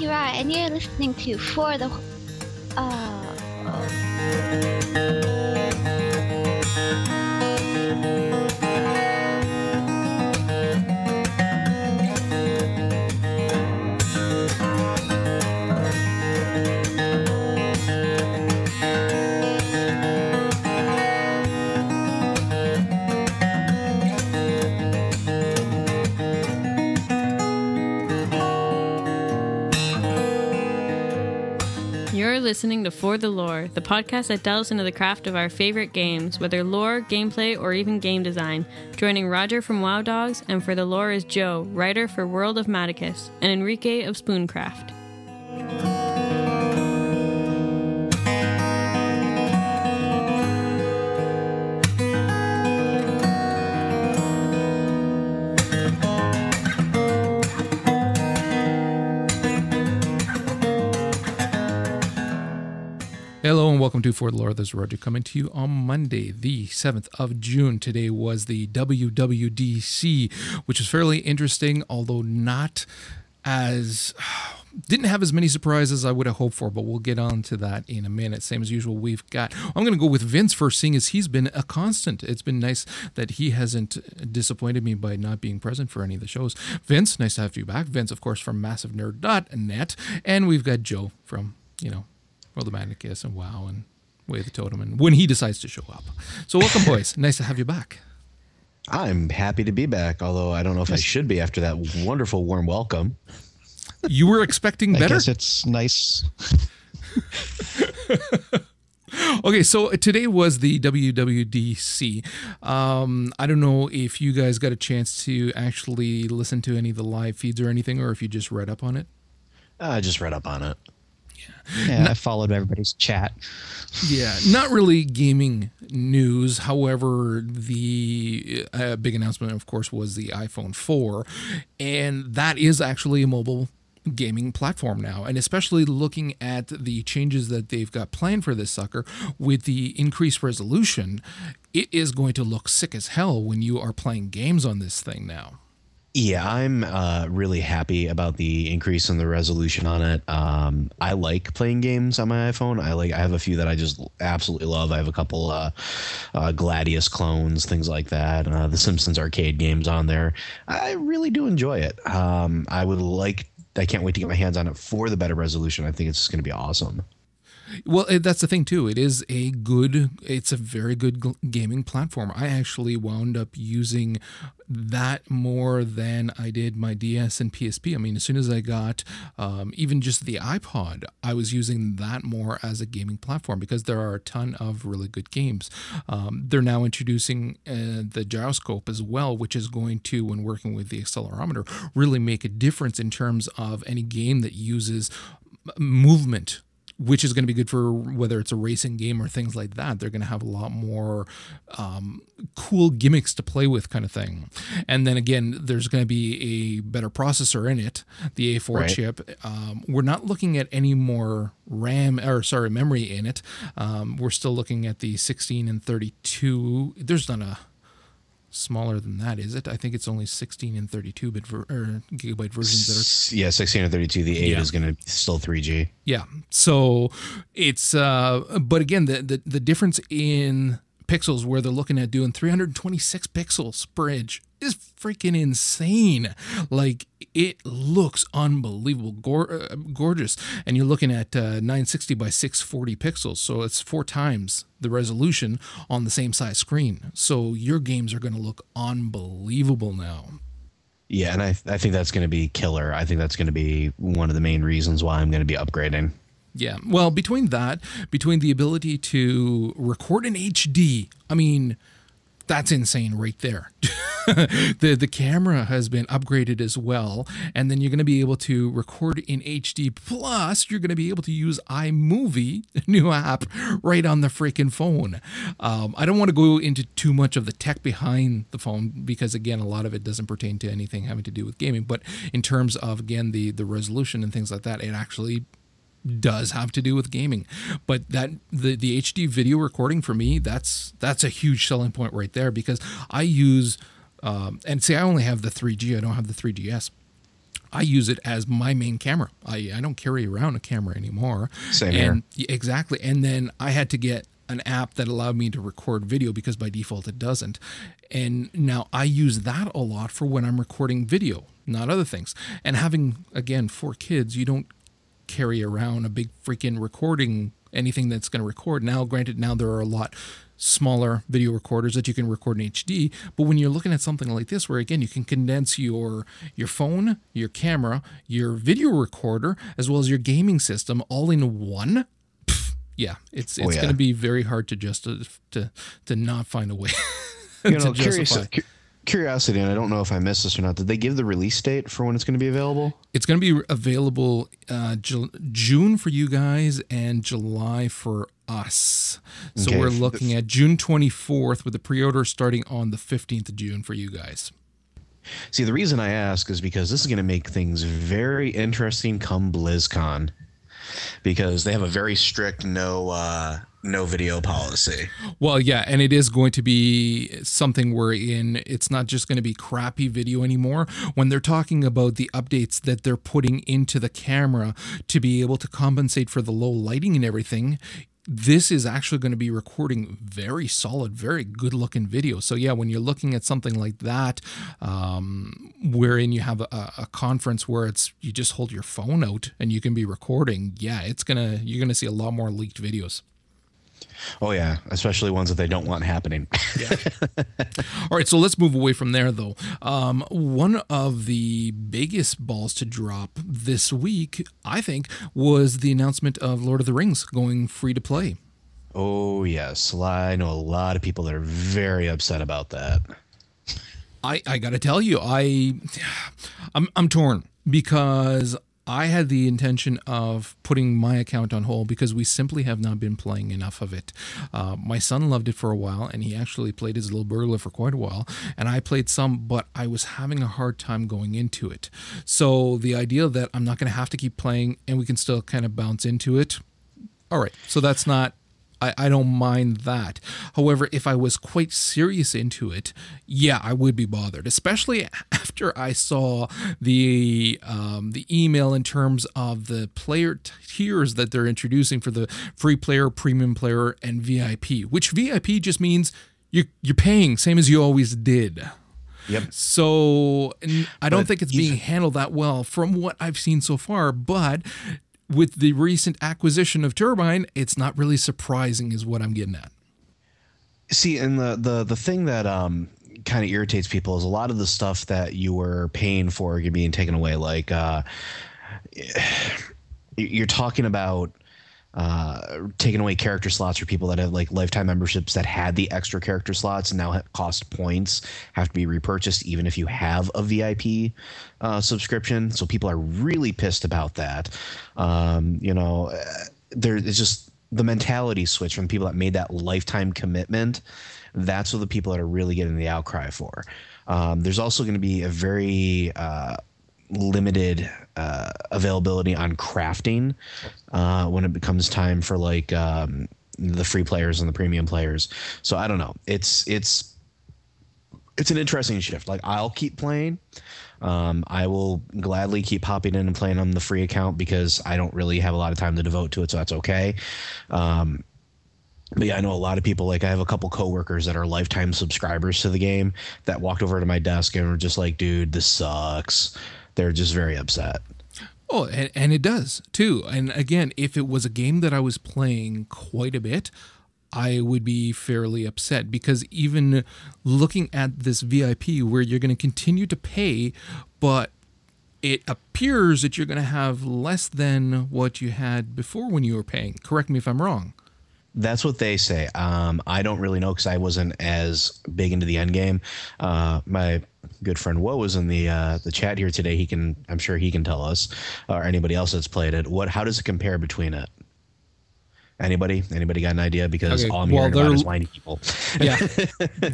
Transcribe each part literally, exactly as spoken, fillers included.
Kirai, and you're listening to For the... Uh... Listening to For the Lore, the podcast that delves into the craft of our favorite games, whether lore, gameplay, or even game design. Joining Roger from Wow Dogs, and For the Lore is Joe, writer for World of Maticus, and Enrique of Spooncraft. Hello and welcome to For the Lore. This is Roger coming to you on Monday, the seventh of June. Today was the W W D C, which was fairly interesting, although not as... didn't have as many surprises as I would have hoped for, but we'll get on to that in a minute. Same as usual, we've got... I'm going to go with Vince first, seeing as he's been a constant. It's been nice that he hasn't disappointed me by not being present for any of the shows. Vince, nice to have you back. Vince, of course, from Massive Nerd dot net. And we've got Joe from, you know... World of Maticus and WoW and Way of the Totem, and when he decides to show up. So welcome, boys. Nice to have you back. I'm happy to be back, although I don't know if I should be after that wonderful warm welcome. You were expecting better? I guess it's nice. Okay, so today was the W W D C. Um, I don't know if you guys got a chance to actually listen to any of the live feeds or anything, or if you just read up on it. I uh, just read up on it. Yeah, not, I followed everybody's chat. Yeah, not really gaming news. However, the uh, big announcement, of course, was the iPhone four. And that is actually a mobile gaming platform now. And especially looking at the changes that they've got planned for this sucker with the increased resolution, it is going to look sick as hell when you are playing games on this thing now. Yeah, I'm uh, really happy about the increase in the resolution on it. Um, I like playing games on my iPhone. I like. I have a few that I just absolutely love. I have a couple uh, uh, Gladius clones, things like that. Uh, the Simpsons arcade games on there. I really do enjoy it. Um, I would like. I can't wait to get my hands on it for the better resolution. I think it's just going to be awesome. Well, that's the thing, too. It is a good, it's a very good gaming platform. I actually wound up using that more than I did my D S and P S P. I mean, as soon as I got um, even just the iPod, I was using that more as a gaming platform because there are a ton of really good games. Um, they're now introducing uh, the gyroscope as well, which is going to, when working with the accelerometer, really make a difference in terms of any game that uses movement, which is going to be good for whether it's a racing game or things like that. They're going to have a lot more um, cool gimmicks to play with, kind of thing. And then again, there's going to be a better processor in it, the A four right. chip. Um, we're not looking at any more RAM or sorry, memory in it. Um, we're still looking at the sixteen and thirty-two. There's not a smaller than that, is it? I think it's only sixteen and thirty-two bit ver- or gigabyte versions that are. Yeah, sixteen and thirty-two. The eight yeah. is going to still three G. Yeah, so it's. Uh, but again, the, the the difference in pixels where they're looking at doing three hundred twenty-six pixels per inch is freaking insane. Like it looks unbelievable, gor- uh, gorgeous, and you're looking at uh, nine sixty by six forty pixels, so it's four times the resolution on the same size screen. So your games are going to look unbelievable now. Yeah, and I th- I think that's going to be killer. I think that's going to be one of the main reasons why I'm going to be upgrading. Yeah, well, between that, between the ability to record in H D, I mean, that's insane right there. the the camera has been upgraded as well, and then you're going to be able to record in H D, plus you're going to be able to use iMovie, new app, right on the freaking phone. Um, I don't want to go into too much of the tech behind the phone because, again, a lot of it doesn't pertain to anything having to do with gaming, but in terms of, again, the, the resolution and things like that, it actually does have to do with gaming. But that the, the H D video recording for me, that's that's a huge selling point right there because I use... Um, and see, I only have the three G. I don't have the three G S. I use it as my main camera. I, I don't carry around a camera anymore. Same and, here. Exactly. And then I had to get an app that allowed me to record video because by default it doesn't. And now I use that a lot for when I'm recording video, not other things. And having, again, four kids, you don't carry around a big freaking recording, anything that's going to record. Now, granted, now there are a lot smaller video recorders that you can record in H D, but when you're looking at something like this, where again, you can condense your your phone, your camera, your video recorder, as well as your gaming system all in one, pff, yeah, it's it's oh, yeah. going to be very hard to just to to, to not find a way you know, to justify. Curious, Curiosity, and I don't know if I missed this or not, did they give the release date for when it's going to be available? It's going to be available uh, Ju- June for you guys and July for us. So okay. We're looking at June twenty-fourth with the pre-order starting on the fifteenth of June for you guys. See, the reason I ask is because this is going to make things very interesting come BlizzCon, because they have a very strict no uh, no video policy. Well, yeah, and it is going to be something we're in. It's not just going to be crappy video anymore. When they're talking about the updates that they're putting into the camera to be able to compensate for the low lighting and everything, this is actually going to be recording very solid, very good-looking video. So, yeah, when you're looking at something like that, um, wherein you have a, a conference where it's you just hold your phone out and you can be recording, yeah, it's gonna you're gonna see a lot more leaked videos. Oh, yeah, especially ones that they don't want happening. Yeah. All right, so let's move away from there, though. Um, one of the biggest balls to drop this week, I think, was the announcement of Lord of the Rings going free-to-play. Oh, yes. I know a lot of people that are very upset about that. I, I got to tell you, I, I'm, I'm torn because I had the intention of putting my account on hold because we simply have not been playing enough of it. Uh, my son loved it for a while, and he actually played his little burglar for quite a while, and I played some, but I was having a hard time going into it. So the idea that I'm not going to have to keep playing and we can still kind of bounce into it, all right, so that's not, I, I don't mind that. However, if I was quite serious into it, yeah, I would be bothered, especially after I saw the um, the email in terms of the player tiers that they're introducing for the free player, premium player, and V I P, which V I P just means you're, you're paying, same as you always did. Yep. So I don't but think it's being handled that well from what I've seen so far, but with the recent acquisition of Turbine, it's not really surprising is what I'm getting at. See, and the the, the thing that um, kind of irritates people is a lot of the stuff that you were paying for are being taken away. Like uh, you're talking about uh, taking away character slots for people that have like lifetime memberships that had the extra character slots and now cost points, have to be repurchased even if you have a V I P uh, subscription. So people are really pissed about that. Um, you know, there is just the mentality switch from people that made that lifetime commitment. That's what the people that are really getting the outcry for. Um, there's also going to be a very uh, limited uh, availability on crafting uh, when it becomes time for like um, the free players and the premium players. So I don't know. It's it's it's an interesting shift. Like I'll keep playing. Um, I will gladly keep hopping in and playing on the free account because I don't really have a lot of time to devote to it, so that's okay. Um, but yeah, I know a lot of people, like I have a couple coworkers that are lifetime subscribers to the game that walked over to my desk and were just like, dude, this sucks. They're just very upset. Oh, and, and it does too. And again, if it was a game that I was playing quite a bit, I would be fairly upset because even looking at this V I P where you're going to continue to pay, but it appears that you're going to have less than what you had before when you were paying. Correct me if I'm wrong. That's what they say. Um, I don't really know because I wasn't as big into the end game. Uh, my good friend Woe was in the uh, the chat here today. He can, I'm sure he can tell us or anybody else that's played it. What? How does it compare between it? Anybody? Anybody got an idea? Because okay, all I'm hearing about is whiny people. Yeah.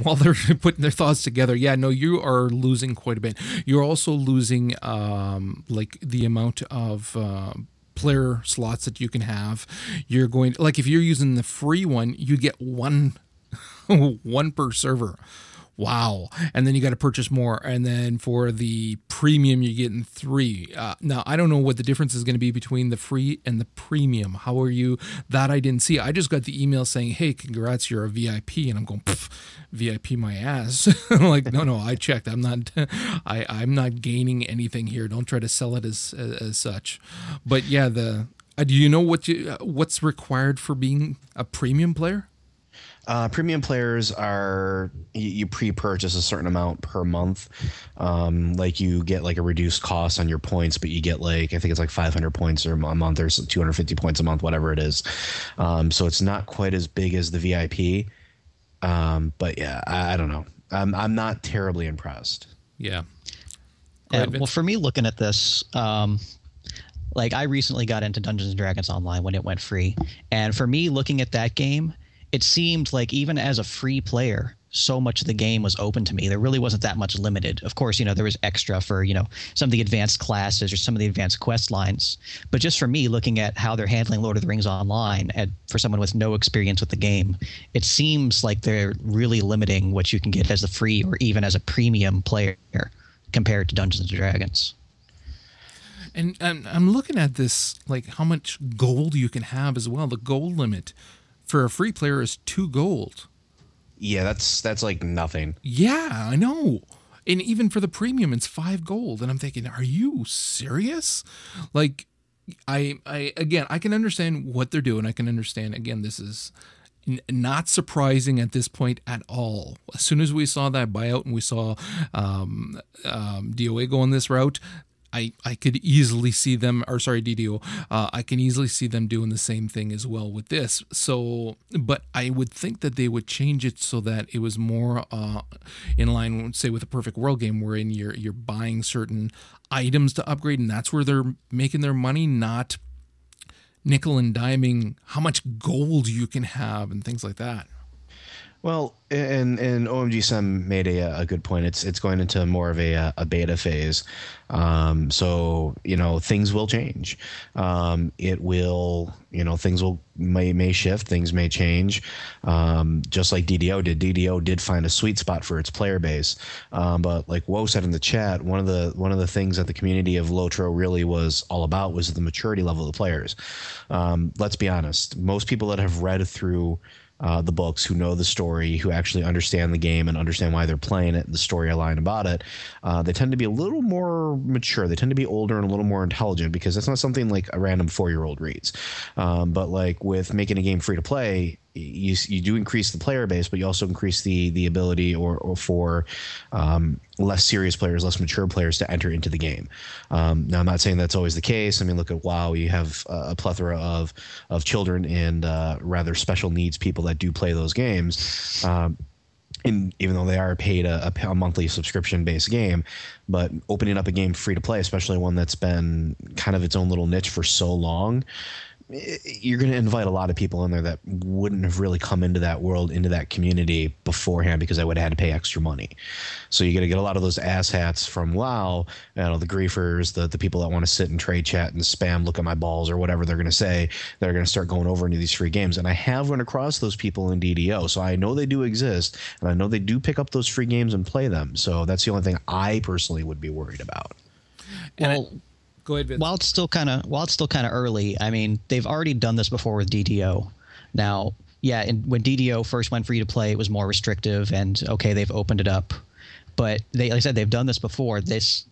While they're putting their thoughts together. Yeah, no, you are losing quite a bit. You're also losing um, like the amount of uh, player slots that you can have. You're going like if you're using the free one, you get one one per server. Wow. And then you got to purchase more. And then for the premium, you're getting three. Uh, now, I don't know what the difference is going to be between the free and the premium. How are you? That I didn't see. I just got the email saying, hey, congrats, you're a V I P. And I'm going, pff, V I P my ass. I'm like, no, no, I checked. I'm not I, I'm not gaining anything here. Don't try to sell it as, as, as such. But yeah, the uh, do you know what you, uh, what's required for being a premium player? Uh, premium players are, you, you pre-purchase a certain amount per month. Um, like you get like a reduced cost on your points, but you get like, I think it's like five hundred points or a month or two hundred fifty points a month, whatever it is. Um, so it's not quite as big as the V I P. Um, but yeah, I, I don't know. I'm, I'm not terribly impressed. Yeah. Uh, well, for me looking at this, um, like I recently got into Dungeons and Dragons Online when it went free. And for me looking at that game, it seemed like even as a free player, so much of the game was open to me. There really wasn't that much limited. Of course, you know, there was extra for, you know, some of the advanced classes or some of the advanced quest lines. But just for me, looking at how they're handling Lord of the Rings Online, and for someone with no experience with the game, it seems like they're really limiting what you can get as a free or even as a premium player compared to Dungeons and Dragons. And, and I'm looking at this, like how much gold you can have as well. The gold limit for a free player is two gold. Yeah, that's that's like nothing. Yeah, I know. And even for the premium, it's five gold. And I'm thinking, are you serious? Like, I, I again, I can understand what they're doing. I can understand, again, this is n- not surprising at this point at all. As soon as we saw that buyout and we saw um, um, D O A go on this route, I, I could easily see them, or sorry, D D O, uh, I can easily see them doing the same thing as well with this. So, but I would think that they would change it so that it was more uh, in line, say, with a Perfect World game, wherein you're you're buying certain items to upgrade, and that's where they're making their money, not nickel and diming how much gold you can have and things like that. Well, and and O M G Sem made a, a good point. It's it's going into more of a a beta phase, um, so you know things will change. Um, it will, you know, things will may may shift, things may change. Um, just like D D O did, D D O did find a sweet spot for its player base. Um, but like Woe said in the chat, one of the one of the things that the community of LoTro really was all about was the maturity level of the players. Um, let's be honest, most people that have read through Uh, the books, who know the story, who actually understand the game and understand why they're playing it and the storyline about it, uh, they tend to be a little more mature. They tend to be older and a little more intelligent, because that's not something like a random four-year-old reads. Um, but like with making a game free to play, you you do increase the player base, but you also increase the the ability or, or for um, less serious players, less mature players to enter into the game. Um, now, I'm not saying that's always the case. I mean, look at WoW. You have a plethora of of children and uh, rather special needs people that do play those games, um, and even though they are paid a, a monthly subscription-based game. But opening up a game free to play, especially one that's been kind of its own little niche for so long, you're going to invite a lot of people in there that wouldn't have really come into that world, into that community beforehand, because they would have had to pay extra money. So you're going to get a lot of those asshats from WoW, you know, the griefers, the, the people that want to sit and trade chat and spam, look at my balls or whatever they're going to say, that are going to start going over into these free games. And I have run across those people in D D O, so I know they do exist, and I know they do pick up those free games and play them. So that's the only thing I personally would be worried about. Well, and I- Go ahead, Vince. While it's still kind of while it's still kind of early, I mean, they've already done this before with D D O. Now, yeah, and when D D O first went free to play, it was more restrictive, and okay, they've opened it up. But they, like I said, they've done this before. This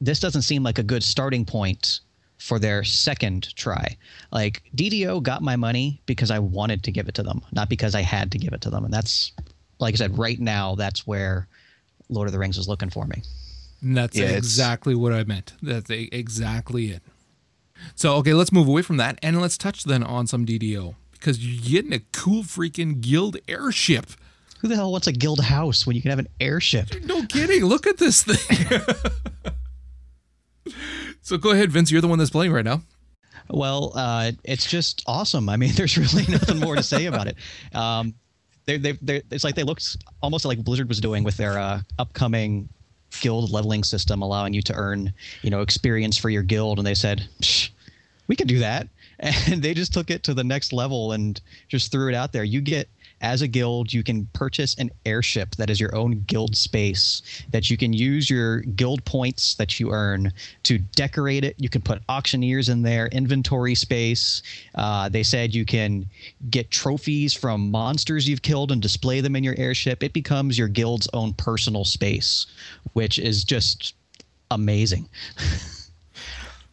this doesn't seem like a good starting point for their second try. Like, D D O got my money because I wanted to give it to them, not because I had to give it to them. And that's, like I said, right now, that's where Lord of the Rings was looking for me. And that's yeah, exactly what I meant. That's exactly it. So, okay, let's move away from that, and let's touch then on some D D O, because you're getting a cool freaking guild airship. Who the hell wants a guild house when you can have an airship? No kidding. Look at this thing. So go ahead, Vince. You're the one that's playing right now. Well, uh, it's just awesome. I mean, there's really nothing more to say about it. Um, they, they, they, it's like they looked almost like Blizzard was doing with their uh, upcoming guild leveling system, allowing you to earn, you know, experience for your guild. And they said, we can do that. And they just took it to the next level and just threw it out there. You get as a guild, you can purchase an airship that is your own guild space that you can use your guild points that you earn to decorate it. You can put auctioneers in there, inventory space. Uh, they said you can get trophies from monsters you've killed and display them in your airship. It becomes your guild's own personal space, which is just amazing.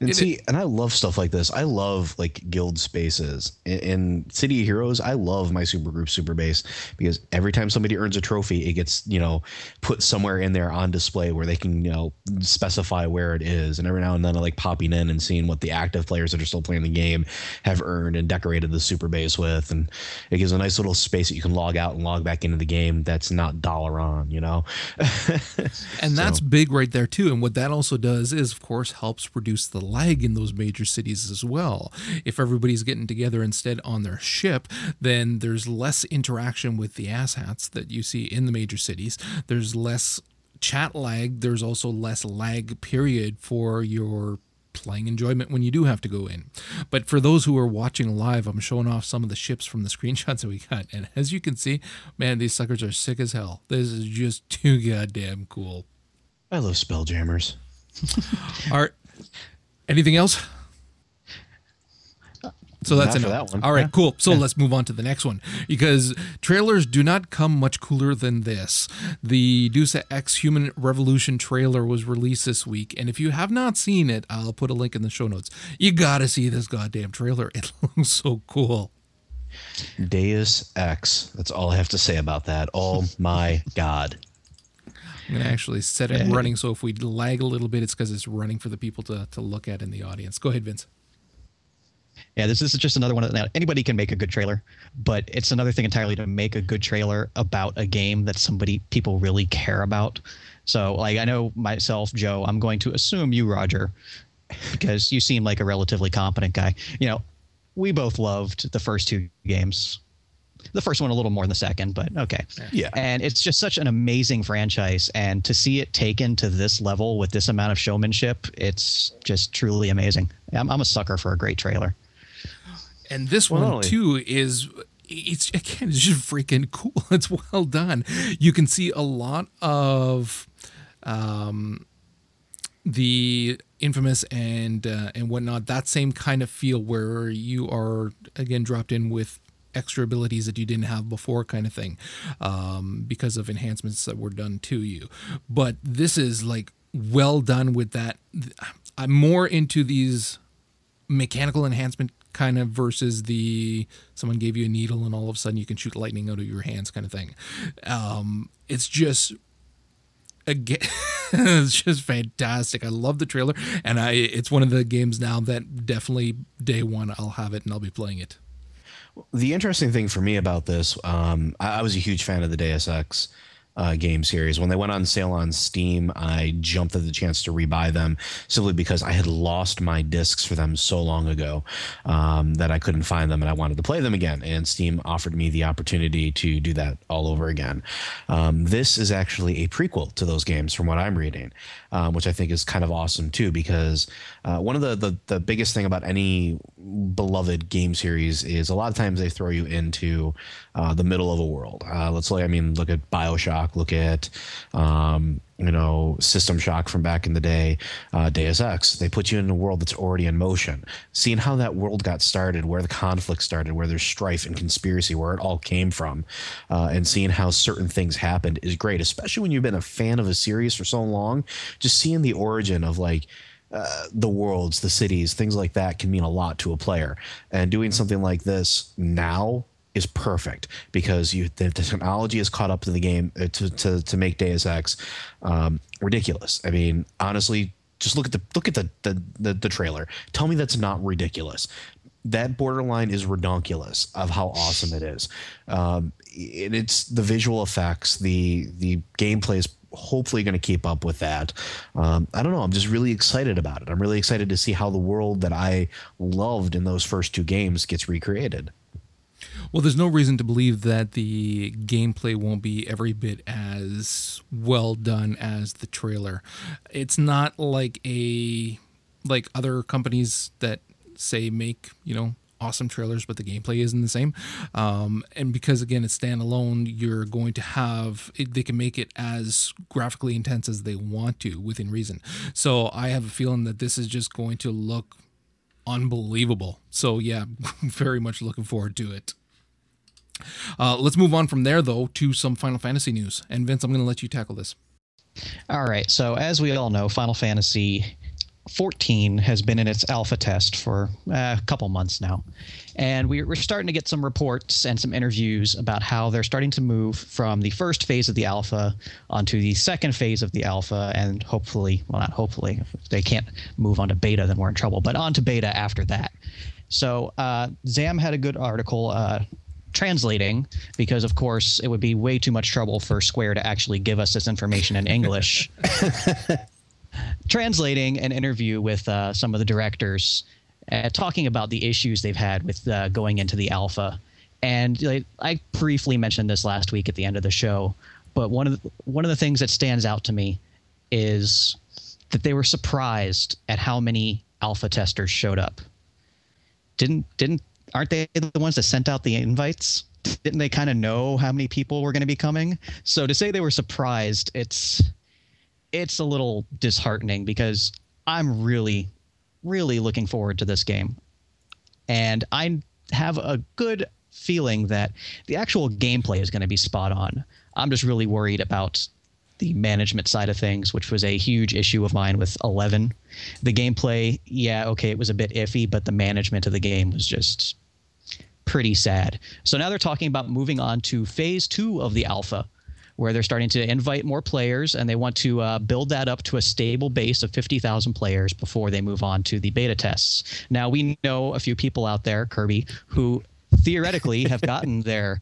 And it see, is. and I love stuff like this. I love like guild spaces. In, in City of Heroes, I love my supergroup Superbase, because every time somebody earns a trophy, it gets, you know, put somewhere in there on display where they can, you know, specify where it is. And every now and then I like popping in and seeing what the active players that are still playing the game have earned and decorated the Superbase with. And it gives a nice little space that you can log out and log back into the game that's not dollar on, you know. And that's so big right there, too. And what that also does is, of course, helps reduce the lag in those major cities as well. If everybody's getting together instead on their ship, then there's less interaction with the asshats that you see in the major cities. There's less chat lag. There's also less lag period for your playing enjoyment when you do have to go in. But for those who are watching live, I'm showing off some of the ships from the screenshots that we got. And as you can see, man, these suckers are sick as hell. This is just too goddamn cool. I love spelljammers. Art. Anything else? So that's enough. That one. All right, yeah. Cool. So yeah. Let's move on to the next one, because trailers do not come much cooler than this. The Deus Ex Human Revolution trailer was released this week, and if you have not seen it, I'll put a link in the show notes. You gotta see this goddamn trailer. It looks so cool. Deus Ex. That's all I have to say about that. Oh my God. I'm going to actually set it running, so if we lag a little bit, it's because it's running for the people to, to look at in the audience. Go ahead, Vince. Yeah, this, this is just another one. Now, anybody can make a good trailer, but it's another thing entirely to make a good trailer about a game that somebody people really care about. So, like, I know myself, Joe, I'm going to assume you, Roger, because you seem like a relatively competent guy. You know, we both loved the first two games. The first one a little more than the second, but okay. Yeah. And it's just such an amazing franchise. And to see it taken to this level with this amount of showmanship, it's just truly amazing. I'm, I'm a sucker for a great trailer. And this one, well, too, is... It's again, it's just freaking cool. It's well done. You can see a lot of um, the... Infamous and, uh, and whatnot. That same kind of feel where you are, again, dropped in with extra abilities that you didn't have before, kind of thing, um, because of enhancements that were done to you. But this is like well done with that. I'm more into these mechanical enhancement kind of versus the someone gave you a needle and all of a sudden you can shoot lightning out of your hands kind of thing. Um, it's just again, it's just fantastic. I love the trailer, and I it's one of the games now that definitely day one I'll have it and I'll be playing it. The interesting thing for me about this, um, I, I was a huge fan of the Deus Ex uh, game series. When they went on sale on Steam, I jumped at the chance to rebuy them simply because I had lost my discs for them so long ago um, that I couldn't find them and I wanted to play them again. And Steam offered me the opportunity to do that all over again. Um, this is actually a prequel to those games from what I'm reading, um, which I think is kind of awesome too, because uh, one of the, the, the biggest thing about any beloved game series is a lot of times they throw you into uh, the middle of a world. Uh, let's look, I mean, look at BioShock, look at, um, you know, System Shock from back in the day, uh, Deus Ex. They put you in a world that's already in motion. Seeing how that world got started, where the conflict started, where there's strife and conspiracy, where it all came from, uh, and seeing how certain things happened is great, especially when you've been a fan of a series for so long. Just seeing the origin of, like, Uh, the worlds, the cities, things like that can mean a lot to a player. And doing something like this now is perfect because you, the, the technology has caught up to the game uh, to, to to make Deus Ex um, ridiculous. I mean, honestly, just look at the look at the the, the the trailer. Tell me that's not ridiculous. That borderline is redonkulous of how awesome it is. Um, it, it's the visual effects, the the gameplay is hopefully going to keep up with that. Um, I don't know. I'm just really excited about it. I'm really excited to see how the world that I loved in those first two games gets recreated. Well, there's no reason to believe that the gameplay won't be every bit as well done as the trailer. It's not like a, like other companies that say make, you know, awesome trailers, but the gameplay isn't the same. Um, and because, again, it's standalone, you're going to have, it, they can make it as graphically intense as they want to within reason. So I have a feeling that this is just going to look unbelievable. So yeah, very much looking forward to it. Uh, let's move on from there, though, to some Final Fantasy news. And Vince, I'm going to let you tackle this. All right. So as we all know, Final Fantasy fourteen has been in its alpha test for uh, a couple months now. And we're, we're starting to get some reports and some interviews about how they're starting to move from the first phase of the alpha onto the second phase of the alpha. And hopefully, well, not hopefully, if they can't move on to beta, then we're in trouble, but on to beta after that. So uh, Zam had a good article uh, translating, because of course it would be way too much trouble for Square to actually give us this information in English. Translating an interview with uh, some of the directors, uh, talking about the issues they've had with uh, going into the alpha. And like, I briefly mentioned this last week at the end of the show, but one of the, one of the things that stands out to me is that they were surprised at how many alpha testers showed up. Didn't didn't aren't they the ones that sent out the invites? Didn't they kind of know how many people were going to be coming? So to say they were surprised, it's it's a little disheartening, because I'm really, really looking forward to this game. And I have a good feeling that the actual gameplay is going to be spot on. I'm just really worried about the management side of things, which was a huge issue of mine with eleven. The gameplay, yeah, okay, it was a bit iffy, but the management of the game was just pretty sad. So now they're talking about moving on to phase two of the alpha, where they're starting to invite more players, and they want to uh, build that up to a stable base of fifty thousand players before they move on to the beta tests. Now, we know a few people out there, Kirby, who theoretically have gotten their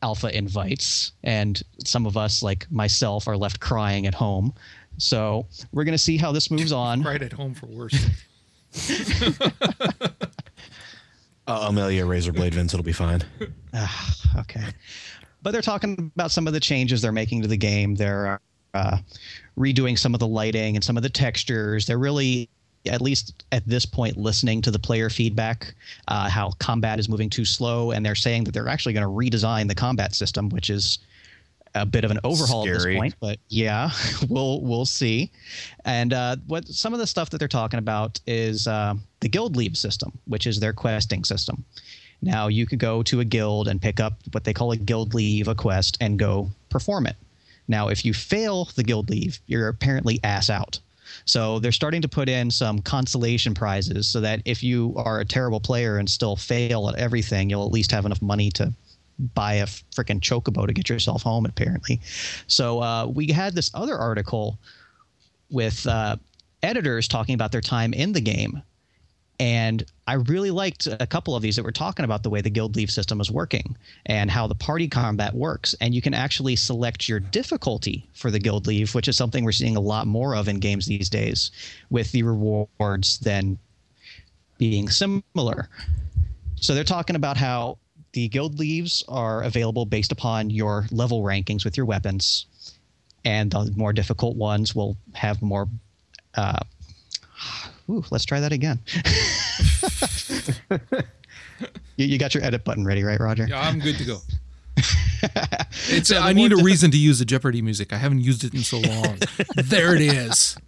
alpha invites, and some of us, like myself, are left crying at home. So we're going to see how this moves on. Right at home for worse. uh, Amelia Razorblade, Vince, it'll be fine. Uh, okay. But they're talking about some of the changes they're making to the game. They're uh, redoing some of the lighting and some of the textures. They're really, at least at this point, listening to the player feedback, uh, how combat is moving too slow. And they're saying that they're actually going to redesign the combat system, which is a bit of an overhaul Scary. At this point. But yeah, we'll we'll see. And uh, what some of the stuff that they're talking about is uh, the guild leave system, which is their questing system. Now, you could go to a guild and pick up what they call a guild leave, a quest, and go perform it. Now, if you fail the guild leave, you're apparently ass out. So they're starting to put in some consolation prizes so that if you are a terrible player and still fail at everything, you'll at least have enough money to buy a freaking chocobo to get yourself home, apparently. So uh, we had this other article with uh, editors talking about their time in the game. And I really liked a couple of these that were talking about the way the guild leave system is working and how the party combat works. And you can actually select your difficulty for the guild leave, which is something we're seeing a lot more of in games these days, with the rewards then being similar. So they're talking about how the guild leaves are available based upon your level rankings with your weapons. And the more difficult ones will have more... Uh, Ooh, let's try that again. you, you got your edit button ready, right, Roger? Yeah, I'm good to go. it's, so I need diff- a reason to use the Jeopardy music. I haven't used it in so long. There it is.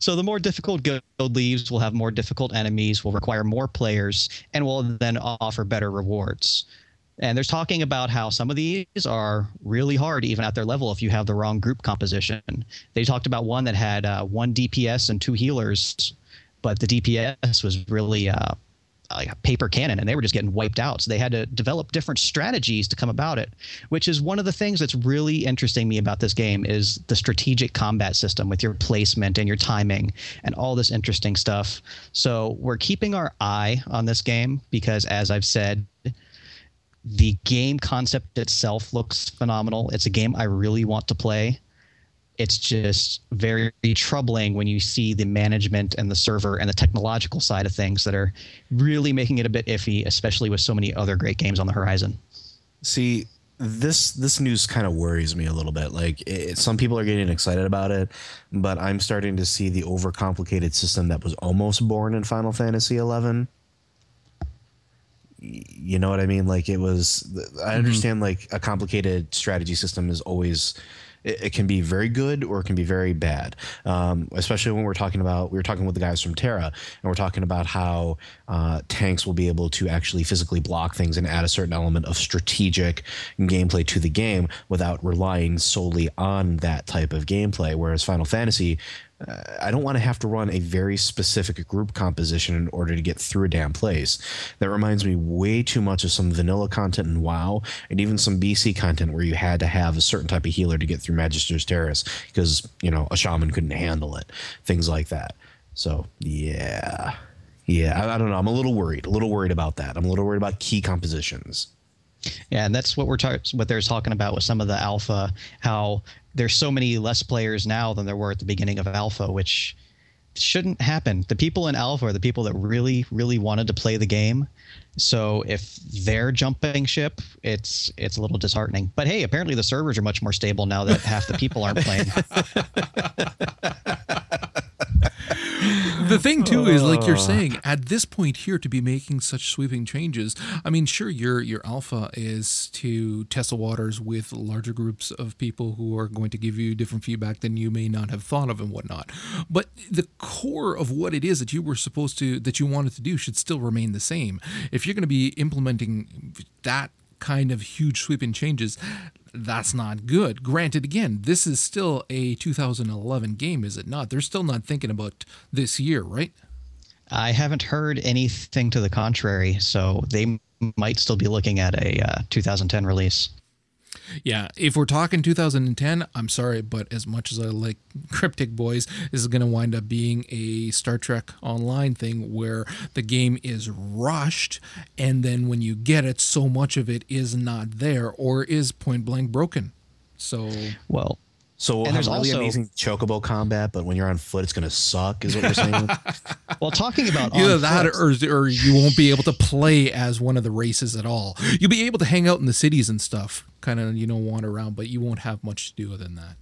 So the more difficult guild leaves will have more difficult enemies, will require more players, and will then offer better rewards. And they're talking about how some of these are really hard, even at their level, if you have the wrong group composition. They talked about one that had uh, one D P S and two healers, but the D P S was really uh, like a paper cannon, and they were just getting wiped out. So they had to develop different strategies to come about it, which is one of the things that's really interesting me about this game is the strategic combat system with your placement and your timing and all this interesting stuff. So we're keeping our eye on this game because, as I've said, the game concept itself looks phenomenal. It's a game I really want to play. It's just very troubling when you see the management and the server and the technological side of things that are really making it a bit iffy, especially with so many other great games on the horizon. See, This this news kind of worries me a little bit. Like, it, some people are getting excited about it, but I'm starting to see the overcomplicated system that was almost born in Final Fantasy eleven. You know what I mean? Like, it was. I understand. Mm-hmm. Like, a complicated strategy system is always. It, it can be very good or it can be very bad. Um, especially when we're talking about, we were talking with the guys from Terra, and we're talking about how uh, tanks will be able to actually physically block things and add a certain element of strategic gameplay to the game without relying solely on that type of gameplay. Whereas Final Fantasy, uh, I don't want to have to run a very specific group composition in order to get through a damn place. That reminds me way too much of some vanilla content in WoW, and even some B C content where you had to have a certain type of healer to get through Magister's Terrace because, you know, a shaman couldn't handle it, things like that. So, yeah. Yeah, I, I don't know. I'm a little worried, a little worried about that. I'm a little worried about key compositions. Yeah, and that's what we're talking, what they're talking about with some of the alpha, how there's so many less players now than there were at the beginning of alpha, which shouldn't happen. The people in alpha are the people that really, really wanted to play the game. So if they're jumping ship, it's it's a little disheartening. But hey, apparently the servers are much more stable now that half the people aren't playing. The thing too is, like you're saying, at this point here to be making such sweeping changes. I mean, sure, your your alpha is to test the waters with larger groups of people who are going to give you different feedback than you may not have thought of and whatnot. But the core of what it is that you were supposed to, that you wanted to do, should still remain the same. If you're going to be implementing that kind of huge sweeping changes, that's not good. Granted, again, this is still a two thousand eleven game, is it not? They're still not thinking about this year, right? I haven't heard anything to the contrary, so they might still be looking at a uh, two thousand ten release. Yeah, if we're talking two thousand ten, I'm sorry, but as much as I like Cryptic Boys, this is going to wind up being a Star Trek Online thing where the game is rushed, and then when you get it, so much of it is not there or is point blank broken. So, well, so we'll and have there's really also amazing chocobo combat, but when you're on foot, it's going to suck, is what you're saying? Well, talking about either on that foot, or, or you won't be able to play as one of the races at all. You'll be able to hang out in the cities and stuff, kind of, you know, wander around, but you won't have much to do other than that.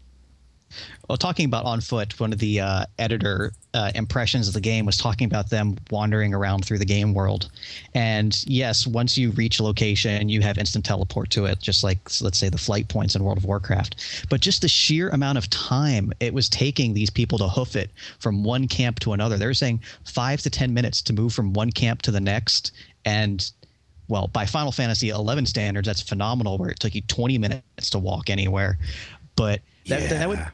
Well, talking about on foot, one of the uh, editor uh, impressions of the game was talking about them wandering around through the game world. And yes, once you reach a location, you have instant teleport to it, just like, let's say, the flight points in World of Warcraft. But just the sheer amount of time it was taking these people to hoof it from one camp to another. They were saying five to ten minutes to move from one camp to the next. And, well, by Final Fantasy eleven standards, that's phenomenal, where it took you twenty minutes to walk anywhere. But that, yeah. that would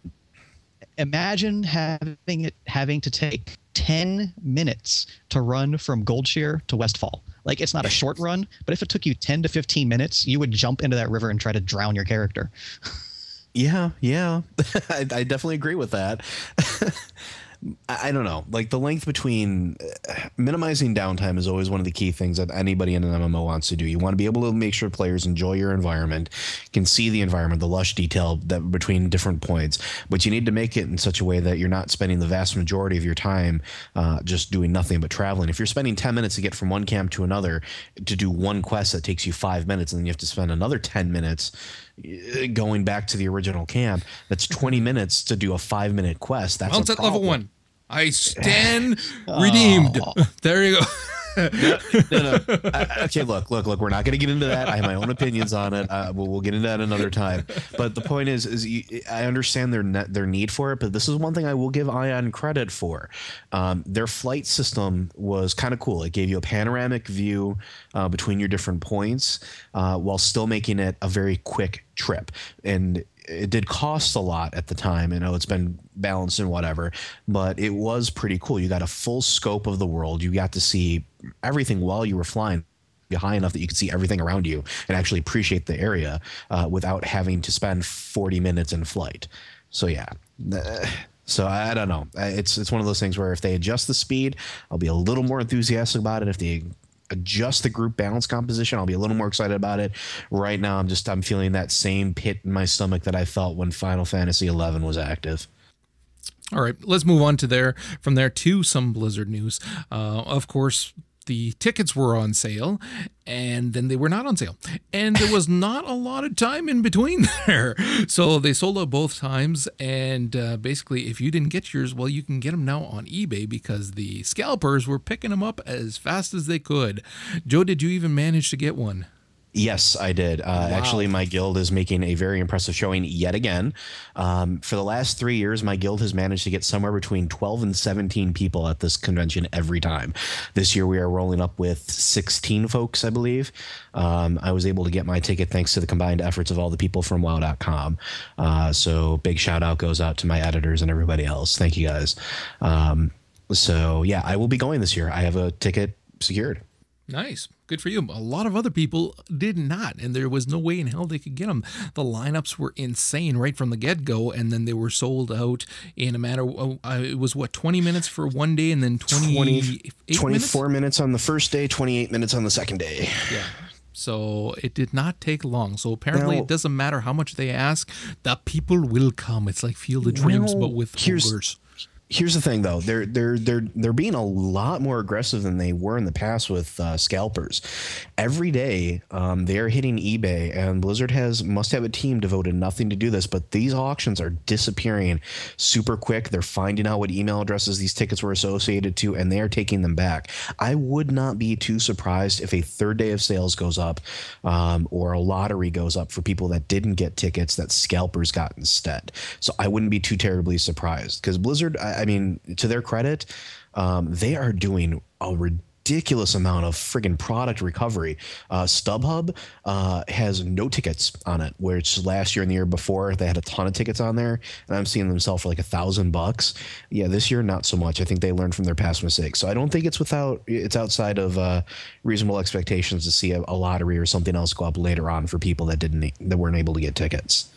imagine having it having to take ten minutes to run from Goldshear to Westfall. Like, it's not a short run, but if it took you ten to fifteen minutes, you would jump into that river and try to drown your character. Yeah, yeah, I, I definitely agree with that. I don't know, like the length between uh, minimizing downtime is always one of the key things that anybody in an M M O wants to do. You want to be able to make sure players enjoy your environment, can see the environment, the lush detail that between different points, but you need to make it in such a way that you're not spending the vast majority of your time uh, just doing nothing but traveling. If you're spending ten minutes to get from one camp to another to do one quest that takes you five minutes, and then you have to spend another ten minutes going back to the original camp, that's twenty minutes to do a five minute quest. That's well, it's a at level one. I stand redeemed. Oh. There you go. no, no, no. I, okay, look, look, look. We're not going to get into that. I have my own opinions on it. Uh, we'll, we'll get into that another time. But the point is, is you, I understand their ne- their need for it. But this is one thing I will give Ion credit for. Um, their flight system was kind of cool. It gave you a panoramic view uh, between your different points, uh, while still making it a very quick trip. And it did cost a lot at the time. You know, it's been balanced and whatever, but it was pretty cool. You got a full scope of the world. You got to see everything while you were flying high enough that you could see everything around you and actually appreciate the area uh, without having to spend forty minutes in flight. So, yeah. So I don't know. It's, it's one of those things where if they adjust the speed, I'll be a little more enthusiastic about it. If they adjust the group balance composition, I'll be a little more excited about it. Right now, I'm just I'm feeling that same pit in my stomach that I felt when Final Fantasy eleven was active. All right, let's move on to there from there to some Blizzard news. Uh, of course, the tickets were on sale, and then they were not on sale. And there was not a lot of time in between there. So they sold out both times. And uh, basically, if you didn't get yours, well, you can get them now on eBay because the scalpers were picking them up as fast as they could. Joe, did you even manage to get one? Yes, I did. Uh, wow. Actually, my guild is making a very impressive showing yet again. Um, for the last three years, my guild has managed to get somewhere between twelve and seventeen people at this convention every time. This year, we are rolling up with sixteen folks, I believe. Um, I was able to get my ticket thanks to the combined efforts of all the people from wow dot com. Uh, so big shout out goes out to my editors and everybody else. Thank you guys. Um, so, yeah, I will be going this year. I have a ticket secured. Nice. Good for you. A lot of other people did not, and there was no way in hell they could get them. The lineups were insane right from the get-go, and then they were sold out in a matter of, uh, it was what, twenty minutes for one day, and then twenty, twenty-four minutes? minutes on the first day, twenty-eight minutes on the second day. Yeah. So it did not take long. So apparently now, it doesn't matter how much they ask, the people will come. It's like Field of Dreams, now, but with ogres. Here's the thing, though. They're they're they're they're being a lot more aggressive than they were in the past with uh, scalpers. Every day, um, they're hitting eBay, and Blizzard has must have a team devoted nothing to do this. But these auctions are disappearing super quick. They're finding out what email addresses these tickets were associated to, and they are taking them back. I would not be too surprised if a third day of sales goes up, um, or a lottery goes up for people that didn't get tickets that scalpers got instead. So I wouldn't be too terribly surprised because Blizzard. I, I mean, to their credit, um, they are doing a ridiculous amount of friggin' product recovery. Uh, StubHub uh, has no tickets on it, which last year and the year before, they had a ton of tickets on there, and I'm seeing them sell for like a thousand bucks. Yeah, this year, not so much. I think they learned from their past mistakes. So I don't think it's without it's outside of uh, reasonable expectations to see a, a lottery or something else go up later on for people that didn't that weren't able to get tickets.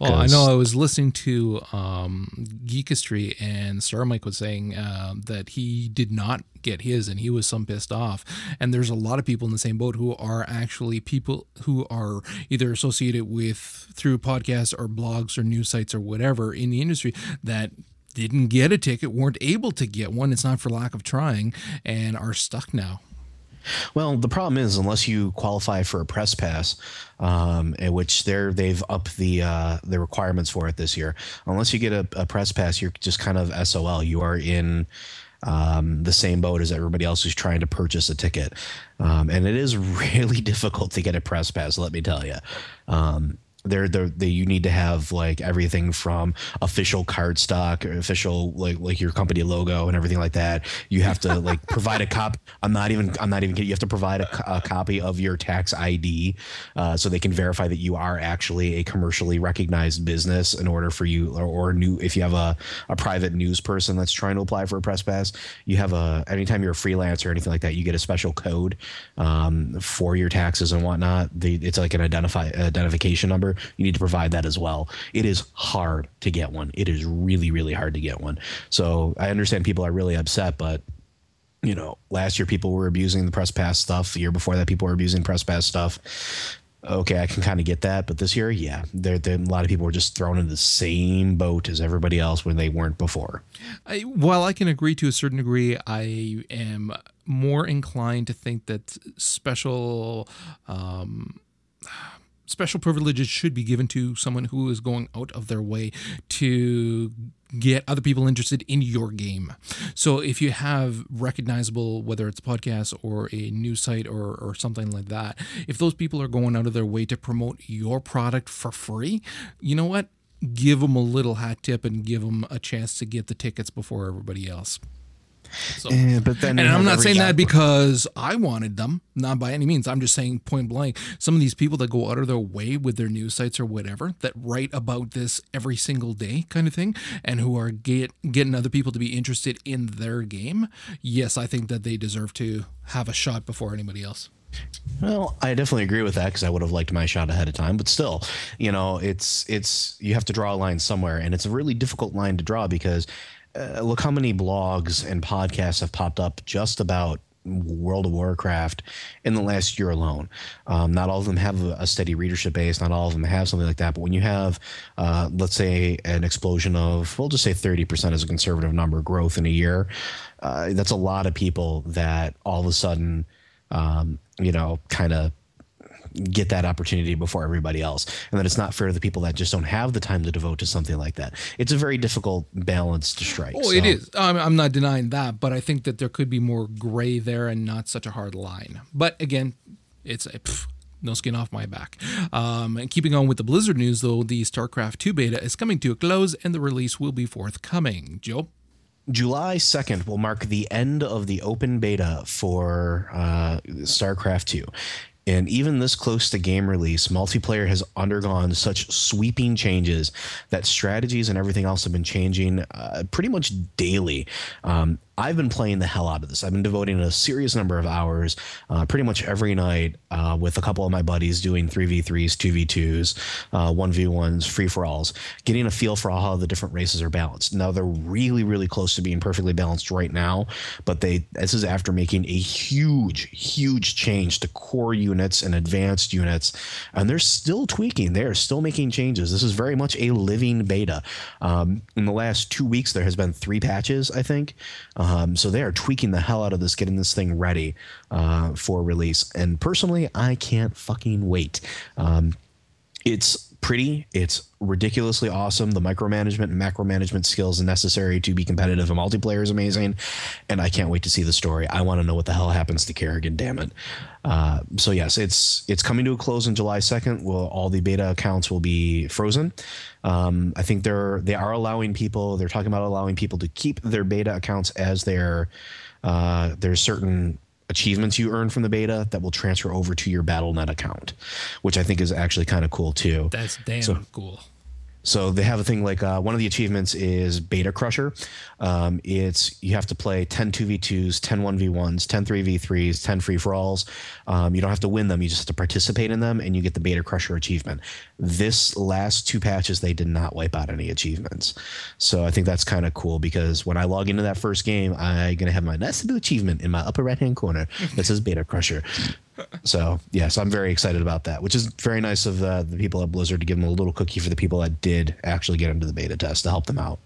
Well, I know I was listening to um, Geekistry, and Star Mike was saying uh, that he did not get his, and he was some pissed off. And there's a lot of people in the same boat who are actually people who are either associated with through podcasts or blogs or news sites or whatever in the industry that didn't get a ticket, weren't able to get one. It's not for lack of trying, and are stuck now. Well, the problem is, unless you qualify for a press pass, um, which they're, they've upped the uh, the requirements for it this year, unless you get a, a press pass, you're just kind of S O L. You are in um, the same boat as everybody else who's trying to purchase a ticket. Um, and it is really difficult to get a press pass, let me tell you. Um They're, they're, they you need to have like everything from official cardstock, official like like your company logo and everything like that. You have to like provide a cop. I'm not even I'm not even kidding. You have to provide a, a copy of your tax I D uh, so they can verify that you are actually a commercially recognized business in order for you or, or new. If you have a, a private news person that's trying to apply for a press pass, you have a anytime you're a freelancer or anything like that, you get a special code um, for your taxes and whatnot. They, it's like an identify identification number. You need to provide that as well. It is hard to get one. It is really, really hard to get one. So I understand people are really upset, but you know, last year people were abusing the press pass stuff. The year before that, people were abusing press pass stuff. Okay, I can kind of get that, but this year, yeah, there, there, a lot of people were just thrown in the same boat as everybody else when they weren't before. I, while I can agree to a certain degree, I am more inclined to think that special. Um, Special privileges should be given to someone who is going out of their way to get other people interested in your game. So if you have recognizable, whether it's a podcast or a news site or, or something like that, if those people are going out of their way to promote your product for free, you know what? Give them a little hat tip and give them a chance to get the tickets before everybody else. So, yeah, but then and I'm not saying that because I wanted them, not by any means. I'm just saying point blank, some of these people that go out of their way with their news sites or whatever that write about this every single day kind of thing and who are get, getting other people to be interested in their game. Yes, I think that they deserve to have a shot before anybody else. Well, I definitely agree with that because I would have liked my shot ahead of time. But still, you know, it's it's you have to draw a line somewhere, and it's a really difficult line to draw because. Uh, look how many blogs and podcasts have popped up just about World of Warcraft in the last year alone. Um, not all of them have a steady readership base. Not all of them have something like that. But when you have, uh, let's say, an explosion of, we'll just say thirty percent as a conservative number growth in a year, uh, that's a lot of people that all of a sudden, um, you know, kind of get that opportunity before everybody else. And that it's not fair to the people that just don't have the time to devote to something like that. It's a very difficult balance to strike. Oh, so. It is. I'm, I'm not denying that, but I think that there could be more gray there and not such a hard line. But again, it's a pff, no skin off my back. Um, and keeping on with the Blizzard news, though, the StarCraft two beta is coming to a close and the release will be forthcoming. Joe? July second will mark the end of the open beta for uh, StarCraft two. And even this close to game release, multiplayer has undergone such sweeping changes that strategies and everything else have been changing uh, pretty much daily. Um, I've been playing the hell out of this. I've been devoting a serious number of hours uh, pretty much every night uh, with a couple of my buddies doing three v threes, two v twos, uh, one v ones, free-for-alls, getting a feel for how the different races are balanced. Now, they're really, really close to being perfectly balanced right now, but they this is after making a huge, huge change to core units and advanced units, and they're still tweaking. They're still making changes. This is very much a living beta. Um, in the last two weeks, there has been three patches, I think. Um, Um, so they are tweaking the hell out of this, getting this thing ready uh, for release. And personally, I can't fucking wait. Um, it's pretty. It's ridiculously awesome. The micromanagement and macromanagement skills necessary to be competitive in multiplayer is amazing. And I can't wait to see the story. I want to know what the hell happens to Kerrigan, damn it. Uh, so yes, it's it's coming to a close on July second. Well, all the beta accounts will be frozen. Um, I think they're they are allowing people. They're talking about allowing people to keep their beta accounts as their uh, there's certain achievements you earn from the beta that will transfer over to your Battle dot net account, which I think is actually kind of cool too. That's damn so, cool. So they have a thing like uh, one of the achievements is Beta Crusher. Um, it's you have to play ten two v twos, ten one v ones, ten three v threes, ten free-for-alls. Um, you don't have to win them. You just have to participate in them, and you get the Beta Crusher achievement. This last two patches, they did not wipe out any achievements. So I think that's kind of cool because when I log into that first game, I'm going to have my nice new achievement in my upper right-hand corner that says Beta Crusher. So, yes, I'm very excited about that, which is very nice of uh, the people at Blizzard to give them a little cookie for the people that did actually get into the beta test to help them out.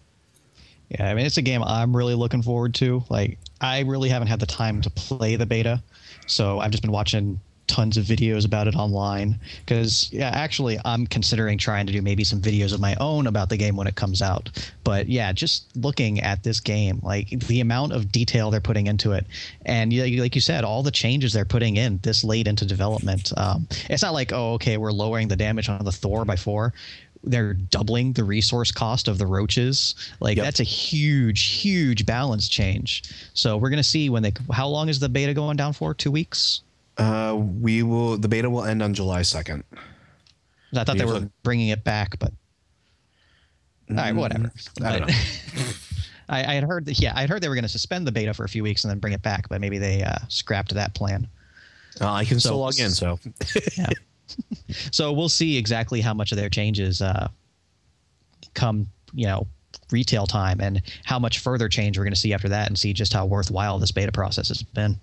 Yeah, I mean, it's a game I'm really looking forward to. Like, I really haven't had the time to play the beta, so I've just been watching tons of videos about it online because, yeah, actually, I'm considering trying to do maybe some videos of my own about the game when it comes out. But, yeah, just looking at this game, like the amount of detail they're putting into it. And like you said, all the changes they're putting in this late into development. Um, it's not like, oh, okay, we're lowering the damage on the Thor by four. They're doubling the resource cost of the roaches. Like yep. That's a huge, huge balance change. So we're going to see when they how long is the beta going down for? Two weeks? Uh, we will. The beta will end on July second. I thought we they were bringing it back, but all right, whatever. I don't know. I, I had heard that. Yeah, I had heard they were going to suspend the beta for a few weeks and then bring it back, but maybe they uh, scrapped that plan. Uh, I can so, still log in, so yeah. So we'll see exactly how much of their changes uh, come, you know, retail time, and how much further change we're going to see after that, and see just how worthwhile this beta process has been.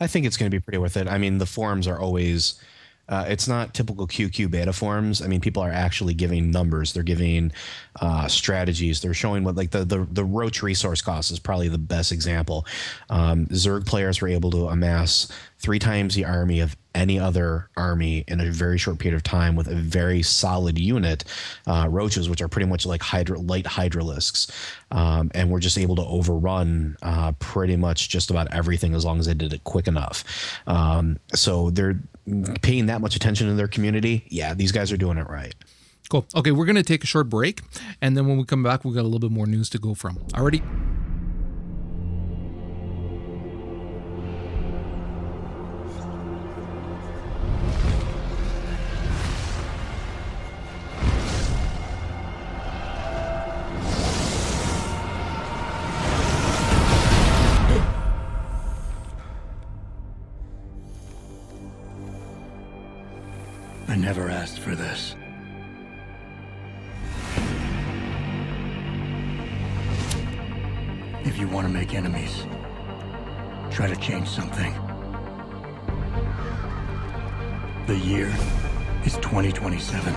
I think it's going to be pretty worth it. I mean, the forums are always uh, – it's not typical Q Q beta forums. I mean, people are actually giving numbers. They're giving uh, strategies. They're showing what – like the, the the roach resource cost is probably the best example. Um, Zerg players were able to amass three times the army of any other army in a very short period of time with a very solid unit, uh, roaches, which are pretty much like hydra, light hydralisks. Um, and we're just able to overrun uh, pretty much just about everything as long as they did it quick enough. Um, so they're paying that much attention to their community. Yeah, these guys are doing it right. Cool. Okay, we're going to take a short break. And then when we come back, we've got a little bit more news to go from. Alrighty. Never asked for this. If you want to make enemies, try to change something. The year is twenty twenty-seven.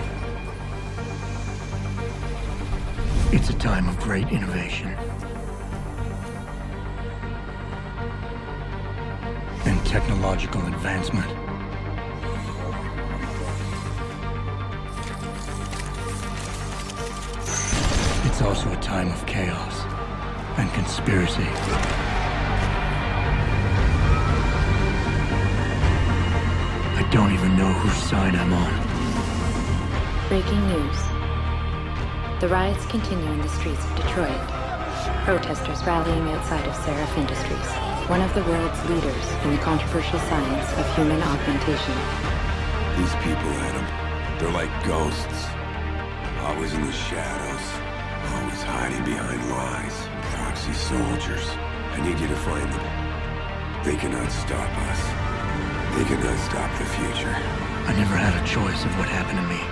It's a time of great innovation. And technological advancement. It's also a time of chaos and conspiracy. I don't even know whose side I'm on. Breaking news. The riots continue in the streets of Detroit. Protesters rallying outside of Seraph Industries, one of the world's leaders in the controversial science of human augmentation. These people, Adam, they're like ghosts. Always in the shadows. Always hiding behind lies. Proxy soldiers. I need you to find them. They cannot stop us. They cannot stop the future. I never had a choice of what happened to me.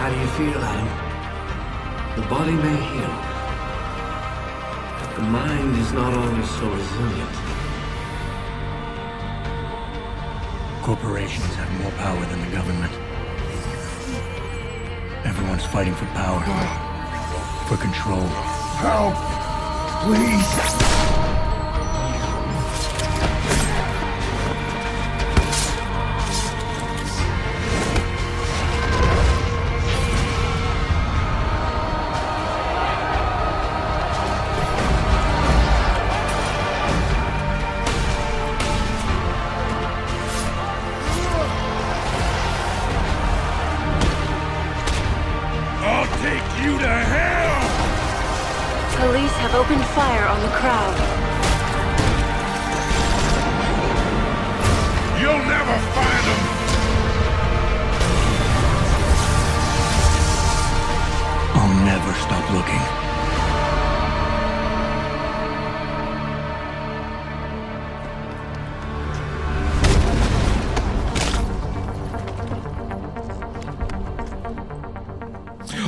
How do you feel, Adam? The body may heal, but the mind is not always so resilient. Corporations have more power than the government. Everyone's fighting for power, for control. Help! Please!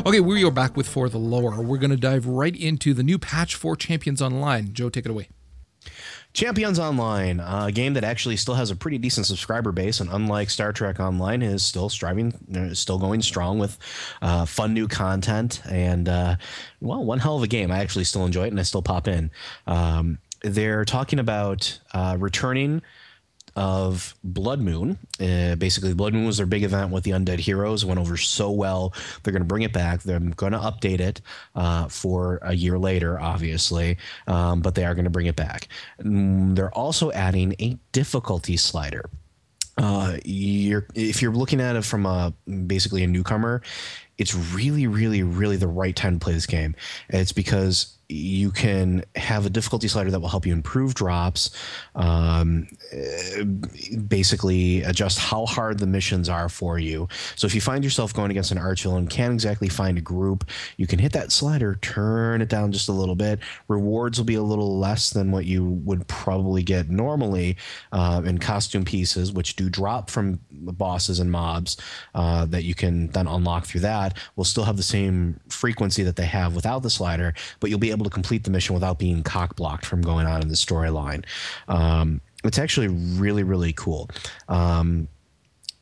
Okay, we are back with For the Lore. We're going to dive right into the new patch for Champions Online. Joe, take it away. Champions Online, a game that actually still has a pretty decent subscriber base, and unlike Star Trek Online, is still striving, is still going strong with uh, fun new content and uh, well, one hell of a game. I actually still enjoy it, and I still pop in. Um, they're talking about uh, returning of Blood Moon. Uh, basically, Blood Moon was their big event with the Undead Heroes. Went over so well. They're going to bring it back. They're going to update it uh, for a year later, obviously, um, but they are going to bring it back. And they're also adding a difficulty slider. Uh, you're, if you're looking at it from a basically a newcomer, it's really, really, really the right time to play this game. It's because you can have a difficulty slider that will help you improve drops, um, basically adjust how hard the missions are for you. So if you find yourself going against an archvillain and can't exactly find a group, you can hit that slider, turn it down just a little bit. Rewards will be a little less than what you would probably get normally uh, in costume pieces, which do drop from bosses and mobs uh, that you can then unlock through that. We'll still have the same frequency that they have without the slider, but you'll be able to complete the mission without being cock-blocked from going on in the storyline. Um, it's actually really, really cool. Um,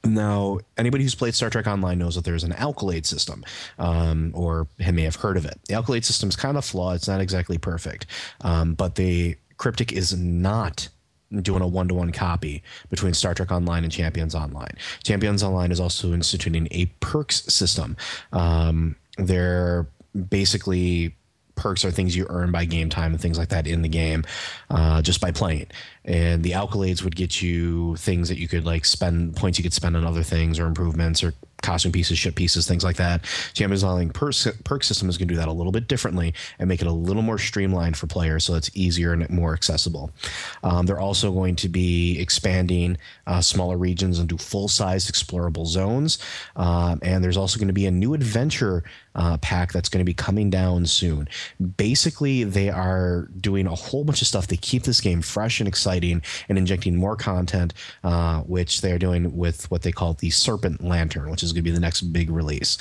now, anybody who's played Star Trek Online knows that there's an Alkalade system, um, or may have heard of it. The Alkalade system is kind of flawed. It's not exactly perfect, um, but the Cryptic is not doing a one-to-one copy between Star Trek Online and Champions Online. Champions Online is also instituting a perks system. Um, they're basically... Perks are things you earn by game time and things like that in the game, uh, just by playing. And the Alkalades would get you things that you could like spend, points you could spend on other things or improvements or costume pieces, ship pieces, things like that. Champions Online per- perk system is going to do that a little bit differently and make it a little more streamlined for players so it's easier and more accessible. Um, they're also going to be expanding uh, smaller regions into full-sized explorable zones. Um, and there's also going to be a new adventure Uh, pack that's going to be coming down soon. Basically, they are doing a whole bunch of stuff to keep this game fresh and exciting and injecting more content, uh, which they're doing with what they call the Serpent Lantern, which is going to be the next big release.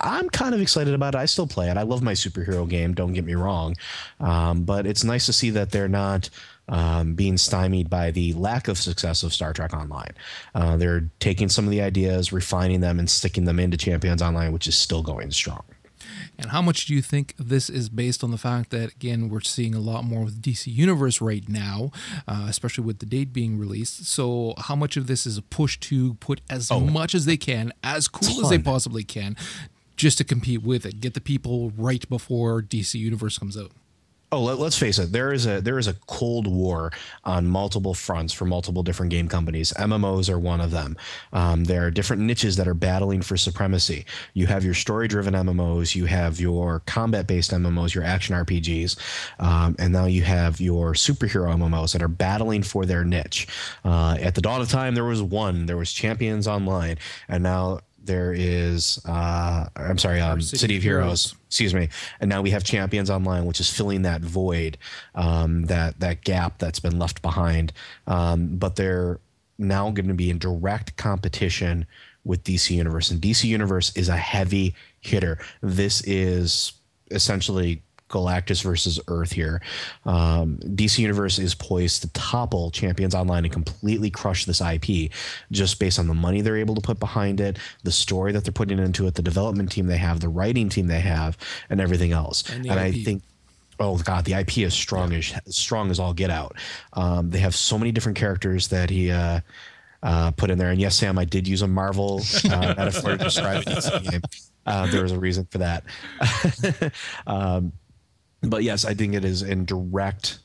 I'm kind of excited about it. I still play it. I love my superhero game, don't get me wrong. Um, but it's nice to see that they're not um, being stymied by the lack of success of Star Trek Online. Uh, they're taking some of the ideas, refining them, and sticking them into Champions Online, which is still going strong. And how much do you think this is based on the fact that, again, we're seeing a lot more with D C Universe right now, uh, especially with the date being released? So how much of this is a push to put as oh, much as they can, as cool as they possibly can, just to compete with it, get the people right before D C Universe comes out? Oh, let, let's face it. There is a there is a cold war on multiple fronts for multiple different game companies. M M Os are one of them. Um, there are different niches that are battling for supremacy. You have your story-driven M M Os. You have your combat-based M M Os, your action R P Gs. Um, and now you have your superhero M M Os that are battling for their niche. Uh, at the dawn of time, there was one. There was Champions Online. And now there is, uh, I'm sorry, um, City, City of Heroes. Heroes. Excuse me. And now we have Champions Online, which is filling that void, um, that that gap that's been left behind. Um, but they're now going to be in direct competition with D C Universe. And D C Universe is a heavy hitter. This is essentially Galactus versus Earth here. Um, D C Universe is poised to topple Champions Online and completely crush this I P just based on the money they're able to put behind it, the story that they're putting into it, the development team they have, the writing team they have, and everything else. And, and I think, oh God, the I P is strong, yeah. as, as strong as all get out. Um, they have so many different characters that he... Uh, Uh, put in there. And yes, Sam, I did use a Marvel uh, metaphor to describe this game. Uh, there was a reason for that. um, but yes, I think it is in direct,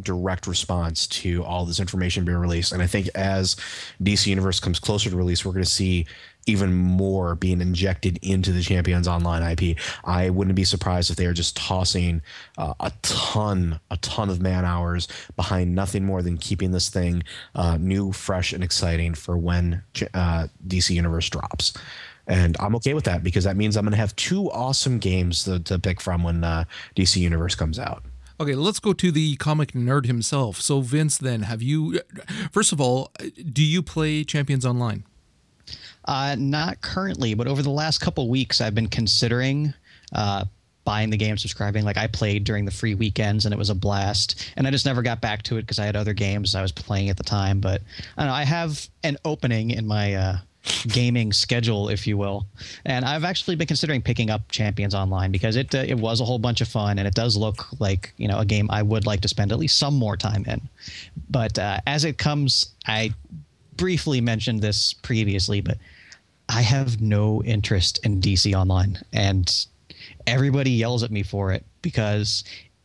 direct response to all this information being released. And I think as D C Universe comes closer to release, we're going to see even more being injected into the Champions Online I P. I wouldn't be surprised if they are just tossing uh, a ton, a ton of man hours behind nothing more than keeping this thing uh, new, fresh, and exciting for when uh, D C Universe drops. And I'm okay with that because that means I'm going to have two awesome games to, to pick from when uh, D C Universe comes out. Okay, let's go to the comic nerd himself. So Vince, then, have you, first of all, do you play Champions Online? Uh, not currently, but over the last couple weeks, I've been considering uh, buying the game, subscribing. Like I played during the free weekends, and it was a blast. And I just never got back to it because I had other games I was playing at the time. But I don't know, I have an opening in my uh, gaming schedule, if you will. And I've actually been considering picking up Champions Online because it uh, it was a whole bunch of fun, and it does look like, you know, a game I would like to spend at least some more time in. But uh, as it comes, I briefly mentioned this previously, but I have no interest in D C Online, and everybody yells at me for it because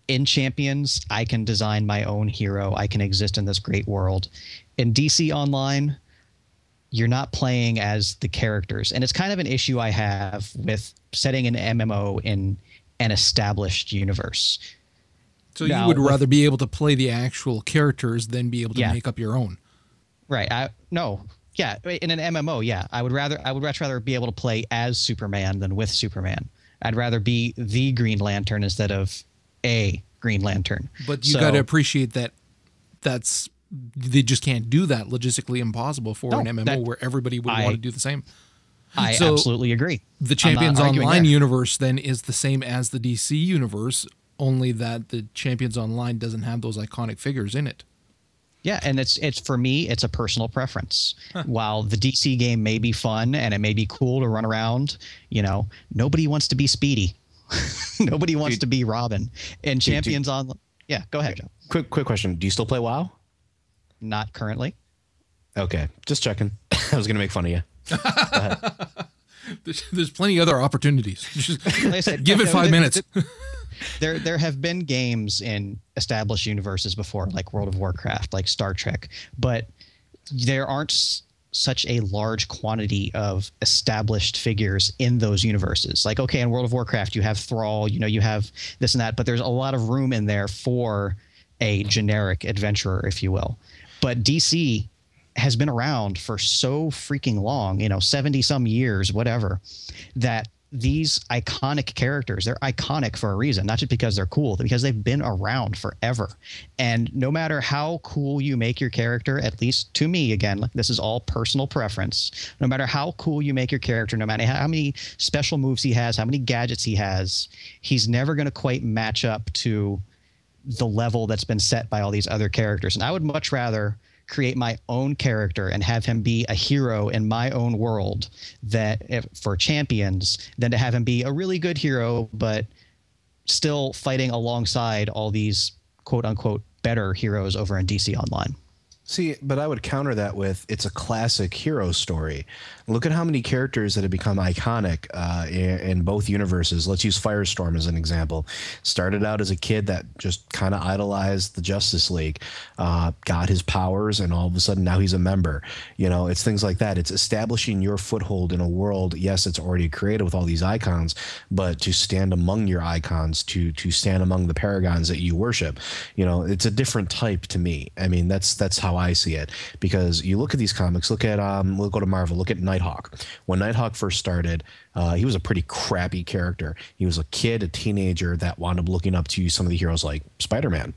in Champions, I can design my own hero. I can exist in this great world. In D C Online, you're not playing as the characters, and it's kind of an issue I have with setting an M M O in an established universe. So now, you would rather be able to play the actual characters than be able to yeah. make up your own. Right. I no. Yeah. In an M M O, yeah, I would rather I would much rather be able to play as Superman than with Superman. I'd rather be the Green Lantern instead of a Green Lantern. But you so, got to appreciate that that's they just can't do that. Logistically impossible for no, an M M O that, where everybody would I, want to do the same. I so absolutely agree. The Champions Online universe then is the same as the D C universe, only that the Champions Online doesn't have those iconic figures in it. Yeah, and it's it's for me, it's a personal preference. Huh. While the D C game may be fun and it may be cool to run around, you know, nobody wants to be Speedy. Nobody wants dude, to be Robin. And dude, Champions dude. Online. Yeah, go ahead, Joe. Quick, quick question. Do you still play WoW? Not currently. Okay, just checking. I was going to make fun of you. there's, there's plenty of other opportunities. Just like I said, give it five minutes. There there have been games in established universes before, like World of Warcraft, like Star Trek, but there aren't s- such a large quantity of established figures in those universes. Like, okay, in World of Warcraft, you have Thrall, you know, you have this and that, but there's a lot of room in there for a generic adventurer, if you will. But D C has been around for so freaking long, you know, seventy some years, whatever, that these iconic characters, they're iconic for a reason, not just because they're cool, because they've been around forever. And no matter how cool you make your character, at least to me, again, this is all personal preference, no matter how cool you make your character, no matter how many special moves he has, how many gadgets he has, he's never going to quite match up to the level that's been set by all these other characters. And I would much rather create my own character and have him be a hero in my own world that if, for Champions, than to have him be a really good hero, but still fighting alongside all these quote unquote better heroes over in D C Online. See, but I would counter that with, it's a classic hero story. Look at how many characters that have become iconic uh, in, in both universes. Let's use Firestorm as an example. Started out as a kid that just kind of idolized the Justice League, uh, got his powers, and all of a sudden now he's a member. You know, it's things like that. It's establishing your foothold in a world. Yes, it's already created with all these icons, but to stand among your icons, to to stand among the paragons that you worship, you know, it's a different type to me. I mean, that's that's how I see it, because you look at these comics, look at um we'll go to Marvel, look at Nighthawk. When Nighthawk first started, uh he was a pretty crappy character. He was a kid, a teenager that wound up looking up to some of the heroes like Spider-Man.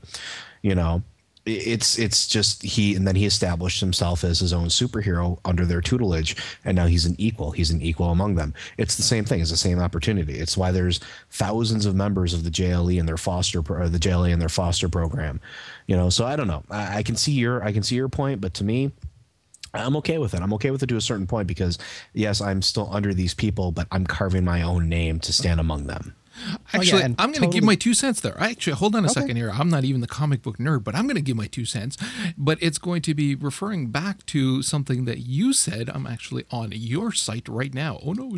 You know, it's it's just he and then he established himself as his own superhero under their tutelage, and now he's an equal he's an equal among them. It's the same thing. It's the same opportunity. It's why there's thousands of members of the J L E and their foster or the J L E and their foster program, you know. So I don't know, I, I can see your I can see your point, but to me, I'm okay with it. I'm okay with it to a certain point, because yes, I'm still under these people, but I'm carving my own name to stand among them. Actually, oh, yeah, I'm going to totally. give my two cents there. I actually, hold on a okay. second here. I'm not even the comic book nerd, but I'm going to give my two cents. But it's going to be referring back to something that you said. I'm actually on your site right now. Oh, no. Um,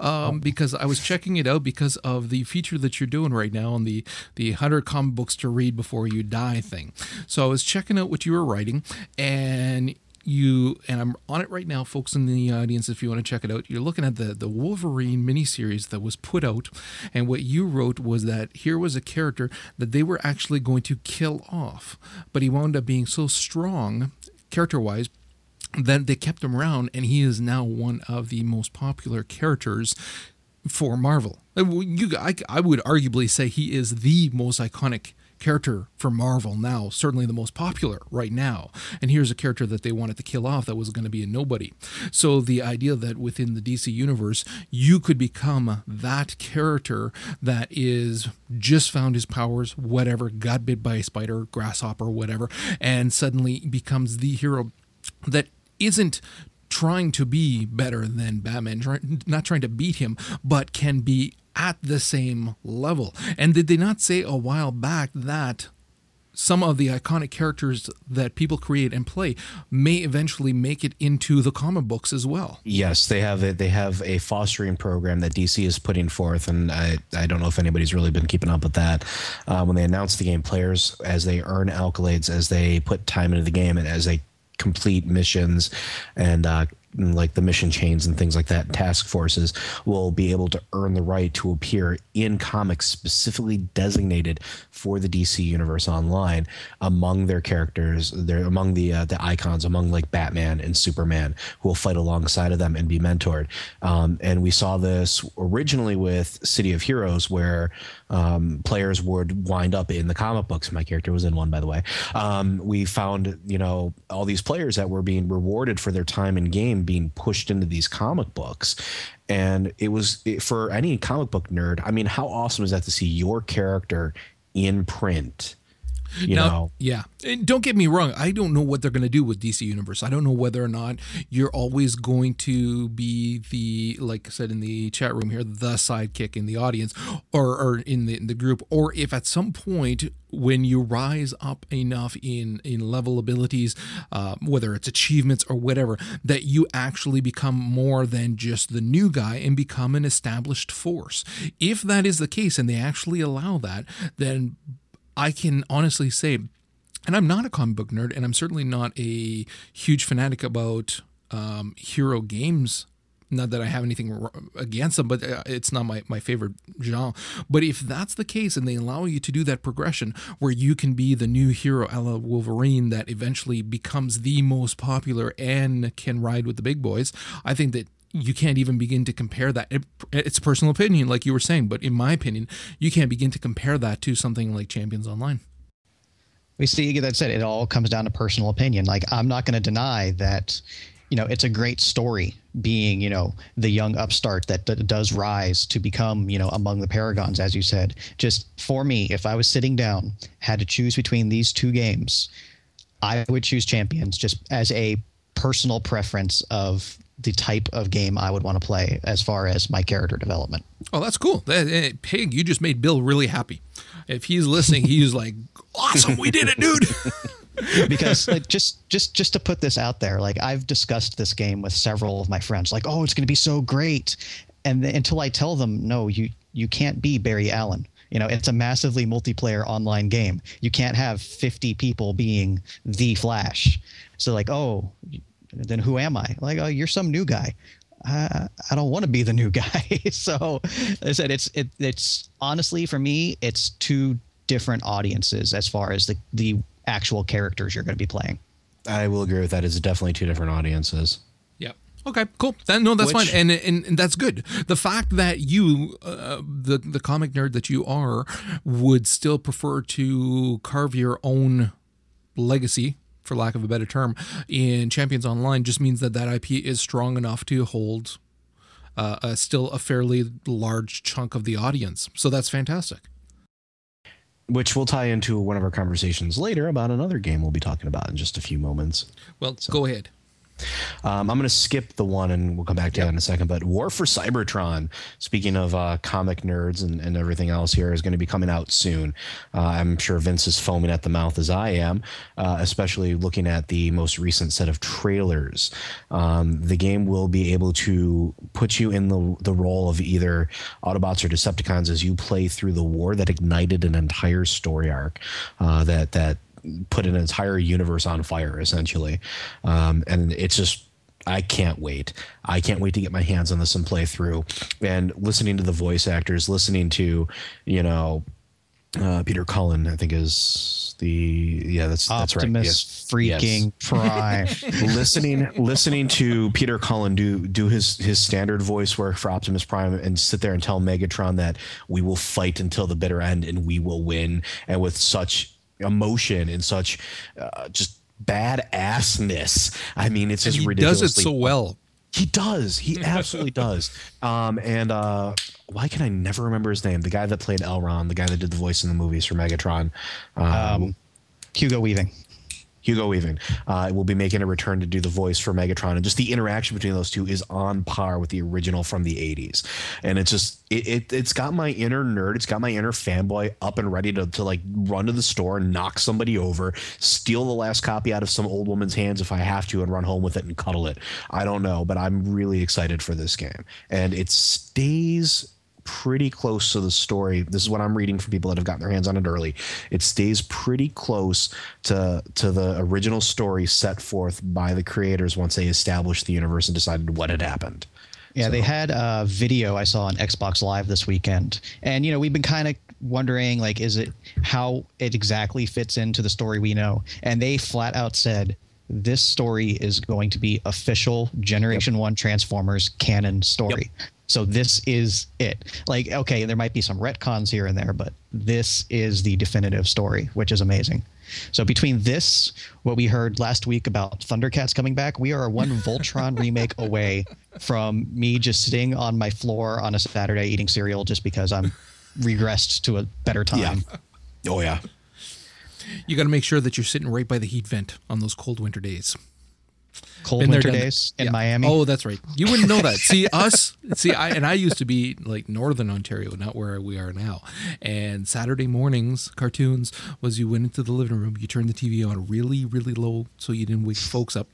oh. Because I was checking it out because of the feature that you're doing right now on the, the one hundred comic books to read before you die thing. So I was checking out what you were writing, and You and I'm on it right now, folks in the audience. If you want to check it out, you're looking at the the Wolverine miniseries that was put out, and what you wrote was that here was a character that they were actually going to kill off, but he wound up being so strong, character-wise, that they kept him around, and he is now one of the most popular characters for Marvel. You, I, I would arguably say he is the most iconic character for Marvel now, certainly the most popular right now. And here's a character that they wanted to kill off that was going to be a nobody. So the idea that within the D C universe, you could become that character that is just found his powers, whatever, got bit by a spider, grasshopper, whatever, and suddenly becomes the hero that isn't trying to be better than Batman, not trying to beat him, but can be at the same level. And did they not say a while back that some of the iconic characters that people create and play may eventually make it into the comic books as well? Yes, they have a, they have a fostering program that D C is putting forth, and I, I don't know if anybody's really been keeping up with that. Uh, when they announce the game, players, as they earn accolades, as they put time into the game, and as they complete missions and uh, like the mission chains and things like that, task forces will be able to earn the right to appear in comics specifically designated for the D C Universe Online among their characters, they're among the uh, the icons, among like Batman and Superman, who will fight alongside of them and be mentored. Um, and we saw this originally with City of Heroes, where um, players would wind up in the comic books. My character was in one, by the way. Um, we found, you know, all these players that were being rewarded for their time in game being pushed into these comic books. And it was, for any comic book nerd, I mean, how awesome is that to see your character in print? You now, know. Yeah. And don't get me wrong, I don't know what they're going to do with D C Universe. I don't know whether or not you're always going to be the, like I said in the chat room here, the sidekick in the audience or, or in, the, in the group, or if at some point when you rise up enough in, in level abilities, uh, whether it's achievements or whatever, that you actually become more than just the new guy and become an established force. If that is the case and they actually allow that, then I can honestly say, and I'm not a comic book nerd, and I'm certainly not a huge fanatic about um, hero games. Not that I have anything against them, but it's not my, my favorite genre. But if that's the case and they allow you to do that progression where you can be the new hero a la Wolverine that eventually becomes the most popular and can ride with the big boys, I think that you can't even begin to compare that. It, it's personal opinion, like you were saying, but in my opinion, you can't begin to compare that to something like Champions Online. We see, that said, it all comes down to personal opinion. Like, I'm not going to deny that, you know, it's a great story being, you know, the young upstart that d- does rise to become, you know, among the paragons, as you said. Just for me, if I was sitting down, had to choose between these two games, I would choose Champions just as a personal preference of the type of game I would want to play as far as my character development. Oh, that's cool. That, Pig, you just made Bill really happy. If he's listening, he's like, awesome, we did it, dude. Because like, just just just to put this out there, like I've discussed this game with several of my friends, like, oh, it's going to be so great. And the, until I tell them, no, you you can't be Barry Allen. You know, it's a massively multiplayer online game. You can't have fifty people being the Flash. So like, oh, then who am I? Like, oh, you're some new guy. I, I don't want to be the new guy. So I said, it's it, it's honestly, for me, it's two different audiences as far as the, the actual characters you're going to be playing. I will agree with that. It's definitely two different audiences. Okay, cool. That, no, that's Which, fine, and, and and that's good. The fact that you, uh, the the comic nerd that you are, would still prefer to carve your own legacy, for lack of a better term, in Champions Online just means that that I P is strong enough to hold uh, a, still a fairly large chunk of the audience. So that's fantastic. Which will tie into one of our conversations later about another game we'll be talking about in just a few moments. Well, so. Go ahead. Um, I'm going to skip the one and we'll come back to yep. that in a second. But War for Cybertron, speaking of uh, comic nerds and, and everything else here, is going to be coming out soon. Uh, I'm sure Vince is foaming at the mouth as I am, uh, especially looking at the most recent set of trailers. Um, the game will be able to put you in the, the role of either Autobots or Decepticons as you play through the war that ignited an entire story arc uh, that that. put an entire universe on fire, essentially. Um, and it's just, I can't wait. I can't wait to get my hands on this and play through. And listening to the voice actors, listening to, you know, uh, Peter Cullen, I think is the, yeah, that's, that's right. Optimus yes. freaking yes. Prime. listening, listening to Peter Cullen do, do his, his standard voice work for Optimus Prime and sit there and tell Megatron that we will fight until the bitter end and we will win. And with such emotion and such uh, just badassness. I mean, it's just ridiculous. He does it so well. He does. He absolutely does. Um, and uh, why can I never remember his name? The guy that played Elrond, the guy that did the voice in the movies for Megatron. Um, um, Hugo Weaving. Hugo Weaving uh, will be making a return to do the voice for Megatron. And just the interaction between those two is on par with the original from the eighties. And it's just, it, it, it's got my inner nerd, it's got my inner fanboy up and ready to, to like run to the store and knock somebody over, steal the last copy out of some old woman's hands if I have to and run home with it and cuddle it. I don't know, but I'm really excited for this game. And it stays pretty close to the story. This is what I'm reading from people that have gotten their hands on it early. It stays pretty close to to the original story set forth by the creators once they established the universe and decided what had happened. Yeah, so. They had a video I saw on Xbox Live this weekend. And, you know, we've been kind of wondering, like, is it how it exactly fits into the story we know? And they flat out said, this story is going to be official Generation yep. one Transformers canon story. Yep. So this is it. Like, okay, there might be some retcons here and there, but this is the definitive story, which is amazing. So between this, what we heard last week about Thundercats coming back, we are one Voltron remake away from me just sitting on my floor on a Saturday eating cereal just because I'm regressed to a better time. Yeah. Oh, yeah. You got to make sure that you're sitting right by the heat vent on those cold winter days. Cold Been winter days in yeah. Miami. Oh, that's right. You wouldn't know that. See us. See, I and I used to be like northern Ontario, not where we are now. And Saturday mornings, cartoons was you went into the living room, you turned the T V on really, really low so you didn't wake folks up.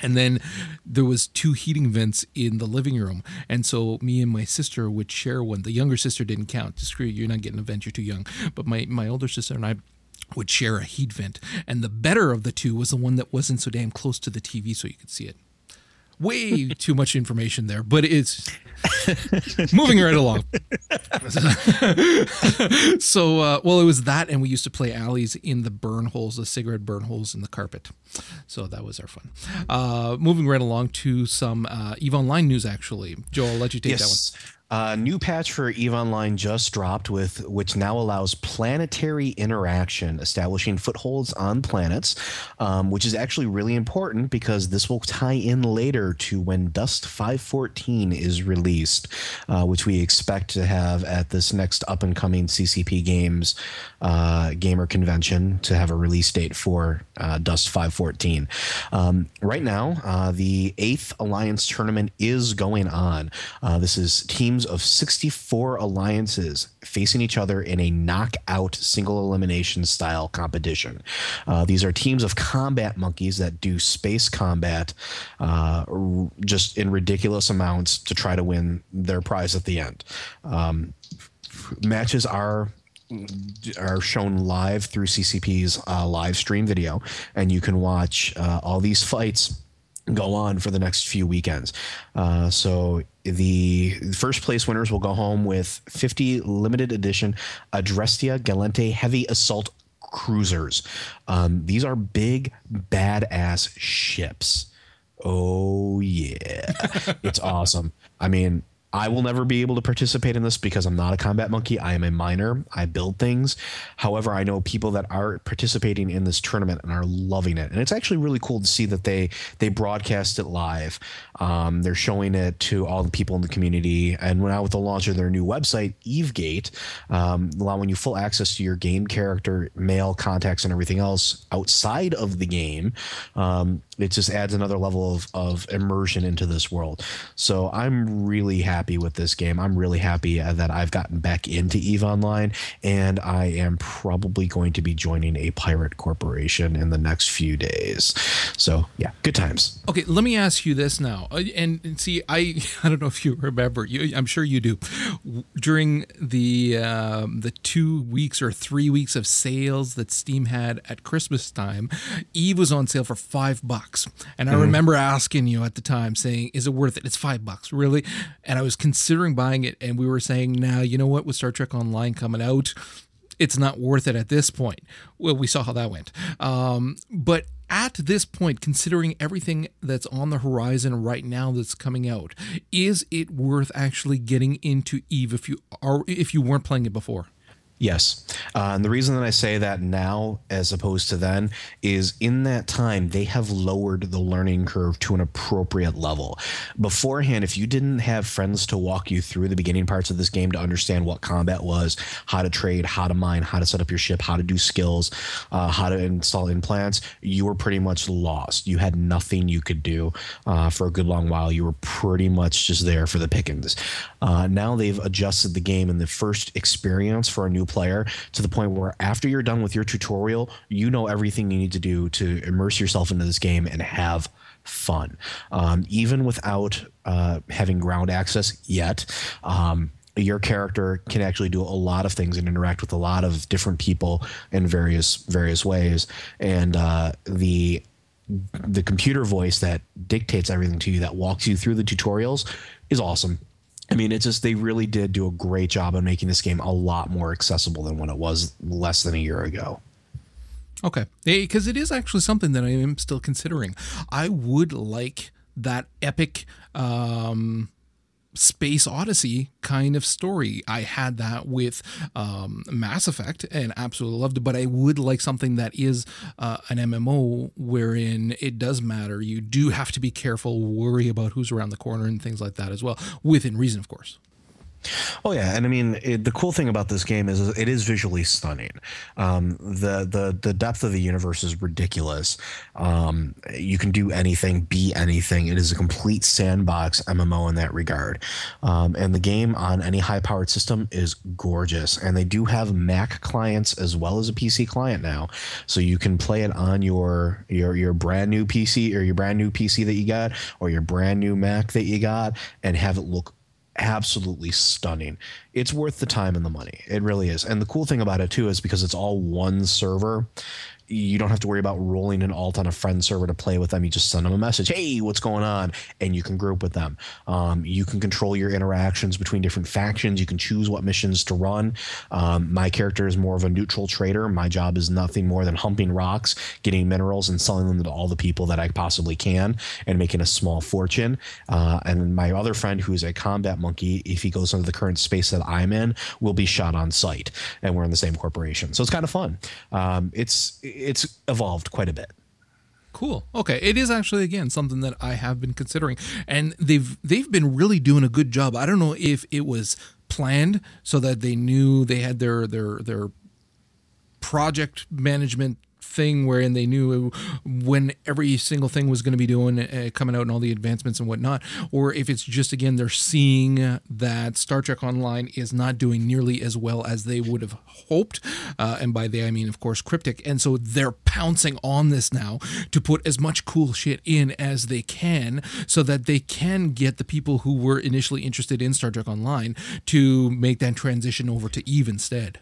And then there was two heating vents in the living room. And so me and my sister would share one. The younger sister didn't count. Screw you, you're not getting a vent, you're too young. But my, my older sister and I would share a heat vent, and the better of the two was the one that wasn't so damn close to the T V so you could see it. way too much information there, but it's moving right along. So, uh, well, it was that, and we used to play alleys in the burn holes, the cigarette burn holes in the carpet. So that was our fun. Uh, moving right along to some uh, EVE Online news, actually. Joe, I'll let you take yes. that one. A uh, new patch for EVE Online just dropped, with which now allows planetary interaction, establishing footholds on planets, um, which is actually really important because this will tie in later to when Dust five fourteen is released, uh, which we expect to have at this next up-and-coming C C P Games uh, Gamer Convention to have a release date for uh, Dust five fourteen. Um, right now, uh, the eighth Alliance Tournament is going on. Uh, this is teams of sixty-four alliances facing each other in a knockout single elimination style competition. Uh, these are teams of combat monkeys that do space combat uh, just in ridiculous amounts to try to win their prize at the end. Um, matches are are shown live through C C P's uh, live stream video, and you can watch uh, all these fights go on for the next few weekends. Uh, so the first place winners will go home with fifty limited edition Adrestia Galente heavy assault cruisers. Um, these are big, badass ships. Oh, yeah. It's awesome. I mean, I will never be able to participate in this because I'm not a combat monkey. I am a miner. I build things. However, I know people that are participating in this tournament and are loving it. And it's actually really cool to see that they they broadcast it live. Um, they're showing it to all the people in the community. And now with the launch of their new website, EveGate, um, allowing you full access to your game character, mail, contacts, and everything else outside of the game, um, it just adds another level of, of immersion into this world. So I'm really happy. Happy with this game. I'm really happy that I've gotten back into EVE Online, and I am probably going to be joining a pirate corporation in the next few days. So yeah, good times. Okay, let me ask you this now, and, and see, I I don't know if you remember, you, I'm sure you do, during the um, the two weeks or three weeks of sales that Steam had at Christmas time, EVE was on sale for five bucks, and I mm. remember asking you at the time, saying, "Is it worth it? It's five bucks, really?" And I was considering buying it, and we were saying, now, you know what, with Star Trek Online coming out, it's not worth it at this point. Well, we saw how that went. Um, but at this point, considering everything that's on the horizon right now that's coming out, is it worth actually getting into EVE if you are if you weren't playing it before? Yes. Uh, and the reason that I say that now as opposed to then is in that time, they have lowered the learning curve to an appropriate level. Beforehand, if you didn't have friends to walk you through the beginning parts of this game to understand what combat was, how to trade, how to mine, how to set up your ship, how to do skills, uh, how to install implants, you were pretty much lost. You had nothing you could do uh, for a good long while. You were pretty much just there for the pickings. Uh, now they've adjusted the game and the first experience for a new player to the point where after you're done with your tutorial, you know everything you need to do to immerse yourself into this game and have fun. Um, even without uh, having ground access yet, um, your character can actually do a lot of things and interact with a lot of different people in various various ways. And uh, the the computer voice that dictates everything to you, that walks you through the tutorials, is awesome. I mean, it's just they really did do a great job on making this game a lot more accessible than when it was less than a year ago. Okay, because it is actually something that I am still considering. I would like that epic um, space odyssey kind of story. I had that with um, Mass Effect and absolutely loved it, but I would like something that is uh, an M M O wherein it does matter. You do have to be careful, worry about who's around the corner and things like that as well, within reason, of course. Oh yeah, and I mean it, the cool thing about this game is it is visually stunning. Um, the the the depth of the universe is ridiculous. Um, you can do anything, be anything. It is a complete sandbox M M O in that regard. Um, and the game on any high-powered system is gorgeous. And they do have Mac clients as well as a P C client now, so you can play it on your your your brand new P C or your brand new P C that you got or your brand new Mac that you got and have it look absolutely stunning. It's worth the time and the money. It really is. And the cool thing about it too is because it's all one server, you don't have to worry about rolling an alt on a friend server to play with them. You just send them a message, hey, what's going on? And you can group with them. Um, you can control your interactions between different factions. You can choose what missions to run. Um, my character is more of a neutral trader. My job is nothing more than humping rocks, getting minerals, and selling them to all the people that I possibly can and making a small fortune. Uh, and my other friend, who is a combat monkey, if he goes into the current space that I'm in, will be shot on sight. And we're in the same corporation. So it's kind of fun. Um, it's it's evolved quite a bit. Cool. Okay. It is actually, again, something that I have been considering, and they've they've been really doing a good job. I don't know if it was planned so that they knew they had their their their project management thing wherein they knew when every single thing was going to be doing, uh, coming out, and all the advancements and whatnot, or if it's just, again, they're seeing that Star Trek Online is not doing nearly as well as they would have hoped, uh, and by they I mean, of course, Cryptic, and so they're pouncing on this now to put as much cool shit in as they can so that they can get the people who were initially interested in Star Trek Online to make that transition over to EVE instead.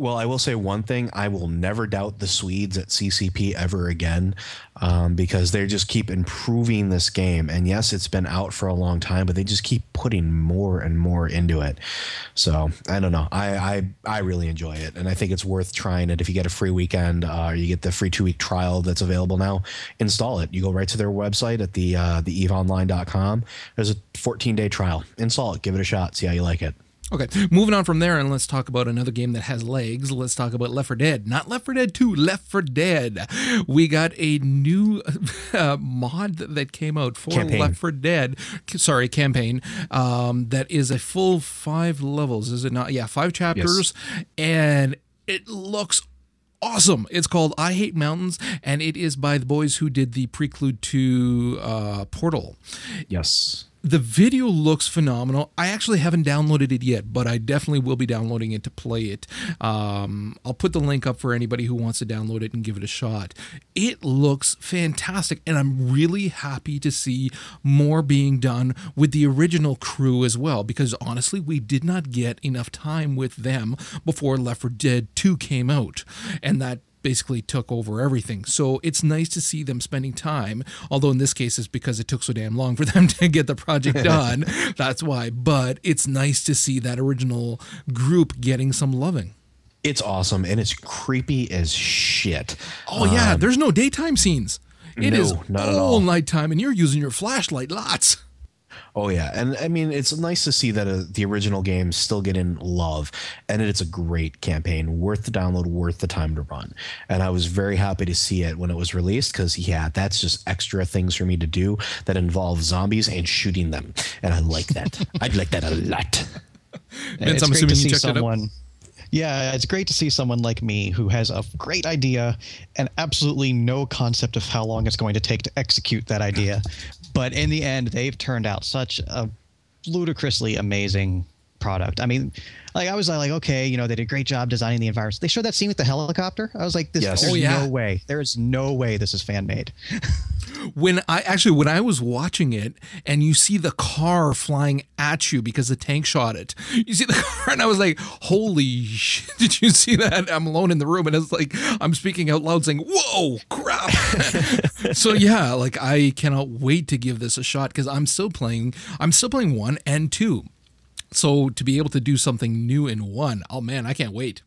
Well, I will say one thing. I will never doubt the Swedes at C C P ever again, um, because they just keep improving this game. And yes, it's been out for a long time, but they just keep putting more and more into it. So I don't know. I I, I really enjoy it. And I think it's worth trying it. If you get a free weekend, uh, or you get the free two-week trial that's available now, install it. You go right to their website at the, uh, the eve online dot com. There's a fourteen-day trial. Install it. Give it a shot. See how you like it. Okay, moving on from there, and let's talk about another game that has legs. Let's talk about Left four Dead. Not Left four Dead two, Left four Dead. We got a new uh, mod that came out for campaign. Left four Dead. Sorry, campaign. Um, that is a full five levels, is it not? Yeah, five chapters. Yes. And it looks awesome. It's called I Hate Mountains, and it is by the boys who did the Preclude to uh, Portal. Yes. The video looks phenomenal. I actually haven't downloaded it yet, but I definitely will be downloading it to play it. Um, I'll put the link up for anybody who wants to download it and give it a shot. It looks fantastic, and I'm really happy to see more being done with the original crew as well, because honestly, we did not get enough time with them before Left four Dead two came out, and that basically took over everything. So it's nice to see them spending time, although in this case it's because it took so damn long for them to get the project done. That's why. But it's nice to see that original group getting some loving. It's awesome, and it's creepy as shit. Oh yeah, um, there's no daytime scenes. It no, is not all, all nighttime, and you're using your flashlight lots. Oh, yeah. And I mean, it's nice to see that uh, the original game's still getting love, and it's a great campaign, worth the download, worth the time to run. And I was very happy to see it when it was released, because, yeah, that's just extra things for me to do that involve zombies and shooting them. And I like that. I'd like that a lot. Vince, I'm assuming you checked it out. Yeah, it's great to see someone like me who has a great idea and absolutely no concept of how long it's going to take to execute that idea. But in the end, they've turned out such a ludicrously amazing product. I mean, like I was like, okay, you know, they did a great job designing the environment. They showed that scene with the helicopter. I was like, this, yes. there's oh, yeah. no way. There is no way this is fan made. When I actually, when I was watching it, and you see the car flying at you because the tank shot it, you see the car, and I was like, holy shit, did you see that? I'm alone in the room, and it's like, I'm speaking out loud saying, whoa, crap. So yeah, like I cannot wait to give this a shot, because I'm still playing, I'm still playing one and two. So to be able to do something new in one, oh man, I can't wait.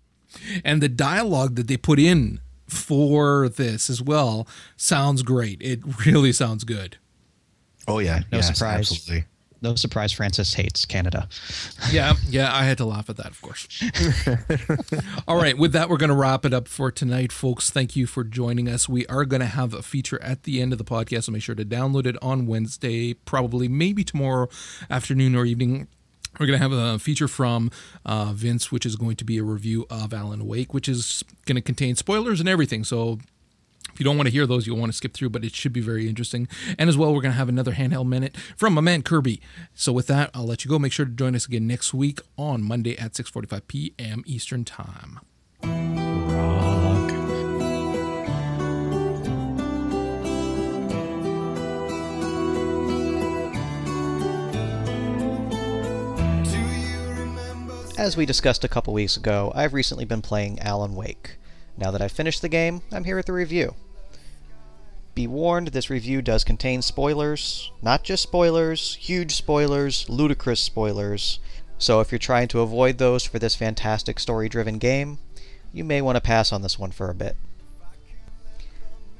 And the dialogue that they put in for this as well sounds great. It really sounds good. Oh yeah, no yes, surprise. Absolutely. No surprise Francis hates Canada. Yeah, yeah, I had to laugh at that, of course. All right, with that, we're going to wrap it up for tonight, folks. Thank you for joining us. We are going to have a feature at the end of the podcast, so make sure to download it on Wednesday, probably maybe tomorrow afternoon or evening. We're going to have a feature from uh, Vince, which is going to be a review of Alan Wake, which is going to contain spoilers and everything. So if you don't want to hear those, you'll want to skip through, but it should be very interesting. And as well, we're going to have another handheld minute from my man Kirby. So with that, I'll let you go. Make sure to join us again next week on Monday at six forty-five p.m. Eastern Time. Rock. As we discussed a couple weeks ago, I've recently been playing Alan Wake. Now that I've finished the game, I'm here with a review. Be warned, this review does contain spoilers. Not just spoilers, huge spoilers, ludicrous spoilers. So if you're trying to avoid those for this fantastic story-driven game, you may want to pass on this one for a bit.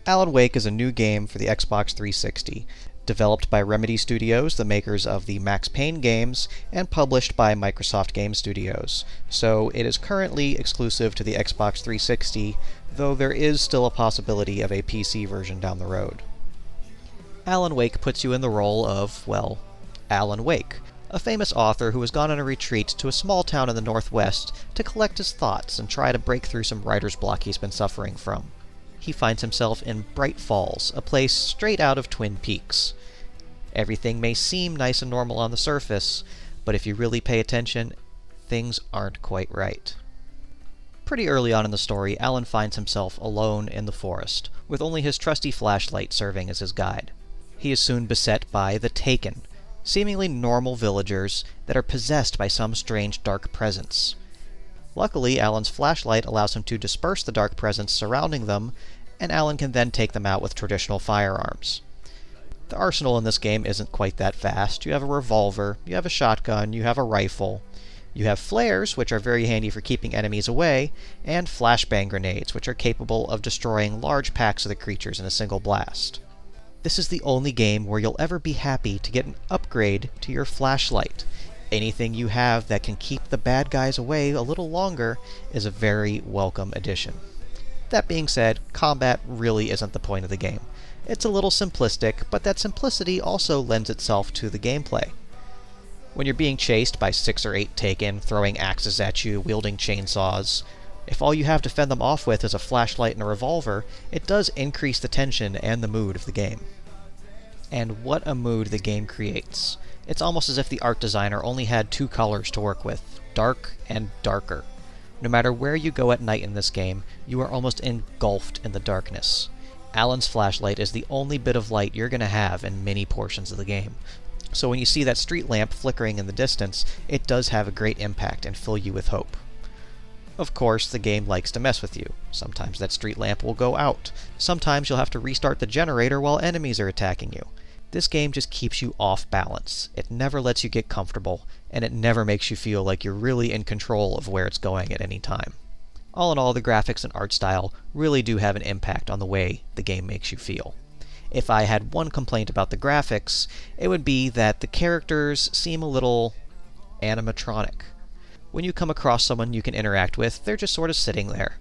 Alan Wake is a new game for the Xbox three sixty, developed by Remedy Studios, the makers of the Max Payne games, and published by Microsoft Game Studios. So it is currently exclusive to the Xbox three sixty, though there is still a possibility of a P C version down the road. Alan Wake puts you in the role of, well, Alan Wake, a famous author who has gone on a retreat to a small town in the Northwest to collect his thoughts and try to break through some writer's block he's been suffering from. He finds himself in Bright Falls, a place straight out of Twin Peaks. Everything may seem nice and normal on the surface, but if you really pay attention, things aren't quite right. Pretty early on in the story, Alan finds himself alone in the forest, with only his trusty flashlight serving as his guide. He is soon beset by the Taken, seemingly normal villagers that are possessed by some strange dark presence. Luckily, Alan's flashlight allows him to disperse the dark presence surrounding them, and Alan can then take them out with traditional firearms. The arsenal in this game isn't quite that vast. You have a revolver, you have a shotgun, you have a rifle, you have flares, which are very handy for keeping enemies away, and flashbang grenades, which are capable of destroying large packs of the creatures in a single blast. This is the only game where you'll ever be happy to get an upgrade to your flashlight. Anything you have that can keep the bad guys away a little longer is a very welcome addition. That being said, combat really isn't the point of the game. It's a little simplistic, but that simplicity also lends itself to the gameplay. When you're being chased by six or eight Taken, throwing axes at you, wielding chainsaws, if all you have to fend them off with is a flashlight and a revolver, it does increase the tension and the mood of the game. And what a mood the game creates. It's almost as if the art designer only had two colors to work with, dark and darker. No matter where you go at night in this game, you are almost engulfed in the darkness. Alan's flashlight is the only bit of light you're going to have in many portions of the game. So when you see that street lamp flickering in the distance, it does have a great impact and fill you with hope. Of course, the game likes to mess with you. Sometimes that street lamp will go out. Sometimes you'll have to restart the generator while enemies are attacking you. This game just keeps you off balance. It never lets you get comfortable, and it never makes you feel like you're really in control of where it's going at any time. All in all, the graphics and art style really do have an impact on the way the game makes you feel. If I had one complaint about the graphics, it would be that the characters seem a little animatronic. When you come across someone you can interact with, they're just sort of sitting there.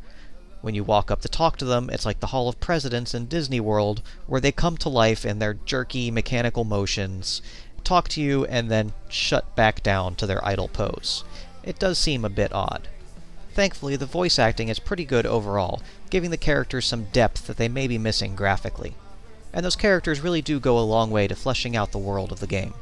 When you walk up to talk to them, it's like the Hall of Presidents in Disney World, where they come to life in their jerky, mechanical motions, talk to you, and then shut back down to their idle pose. It does seem a bit odd. Thankfully, the voice acting is pretty good overall, giving the characters some depth that they may be missing graphically. And those characters really do go a long way to fleshing out the world of the game.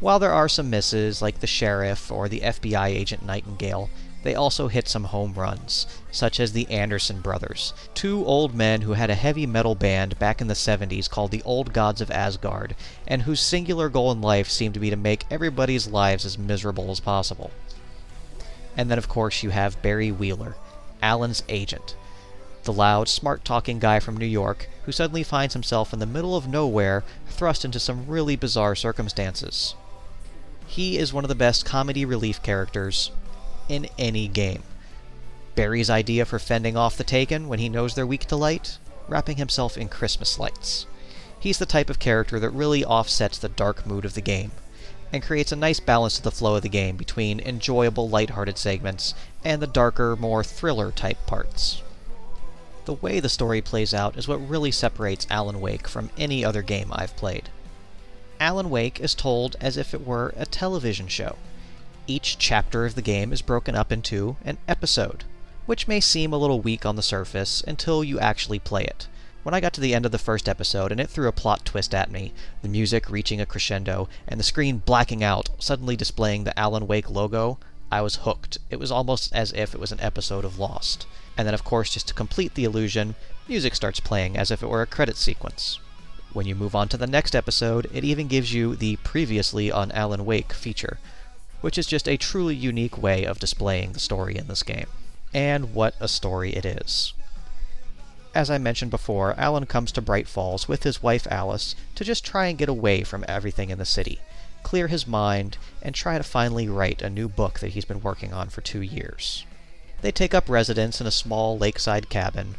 While there are some misses, like the sheriff or the F B I agent Nightingale, they also hit some home runs, such as the Anderson brothers, two old men who had a heavy metal band back in the seventies called the Old Gods of Asgard, and whose singular goal in life seemed to be to make everybody's lives as miserable as possible. And then, of course, you have Barry Wheeler, Alan's agent, the loud, smart-talking guy from New York who suddenly finds himself in the middle of nowhere, thrust into some really bizarre circumstances. He is one of the best comedy relief characters in any game. Barry's idea for fending off the Taken when he knows they're weak to light? Wrapping himself in Christmas lights. He's the type of character that really offsets the dark mood of the game, and creates a nice balance to the flow of the game between enjoyable, lighthearted segments and the darker, more thriller-type parts. The way the story plays out is what really separates Alan Wake from any other game I've played. Alan Wake is told as if it were a television show. Each chapter of the game is broken up into an episode, which may seem a little weak on the surface until you actually play it. When I got to the end of the first episode and it threw a plot twist at me, the music reaching a crescendo and the screen blacking out, suddenly displaying the Alan Wake logo, I was hooked. It was almost as if it was an episode of Lost. And then, of course, just to complete the illusion, music starts playing as if it were a credit sequence. When you move on to the next episode, it even gives you the Previously on Alan Wake feature, which is just a truly unique way of displaying the story in this game. And what a story it is. as I mentioned before, Alan comes to Bright Falls with his wife Alice to just try and get away from everything in the city, clear his mind, and try to finally write a new book that he's been working on for two years. They take up residence in a small lakeside cabin,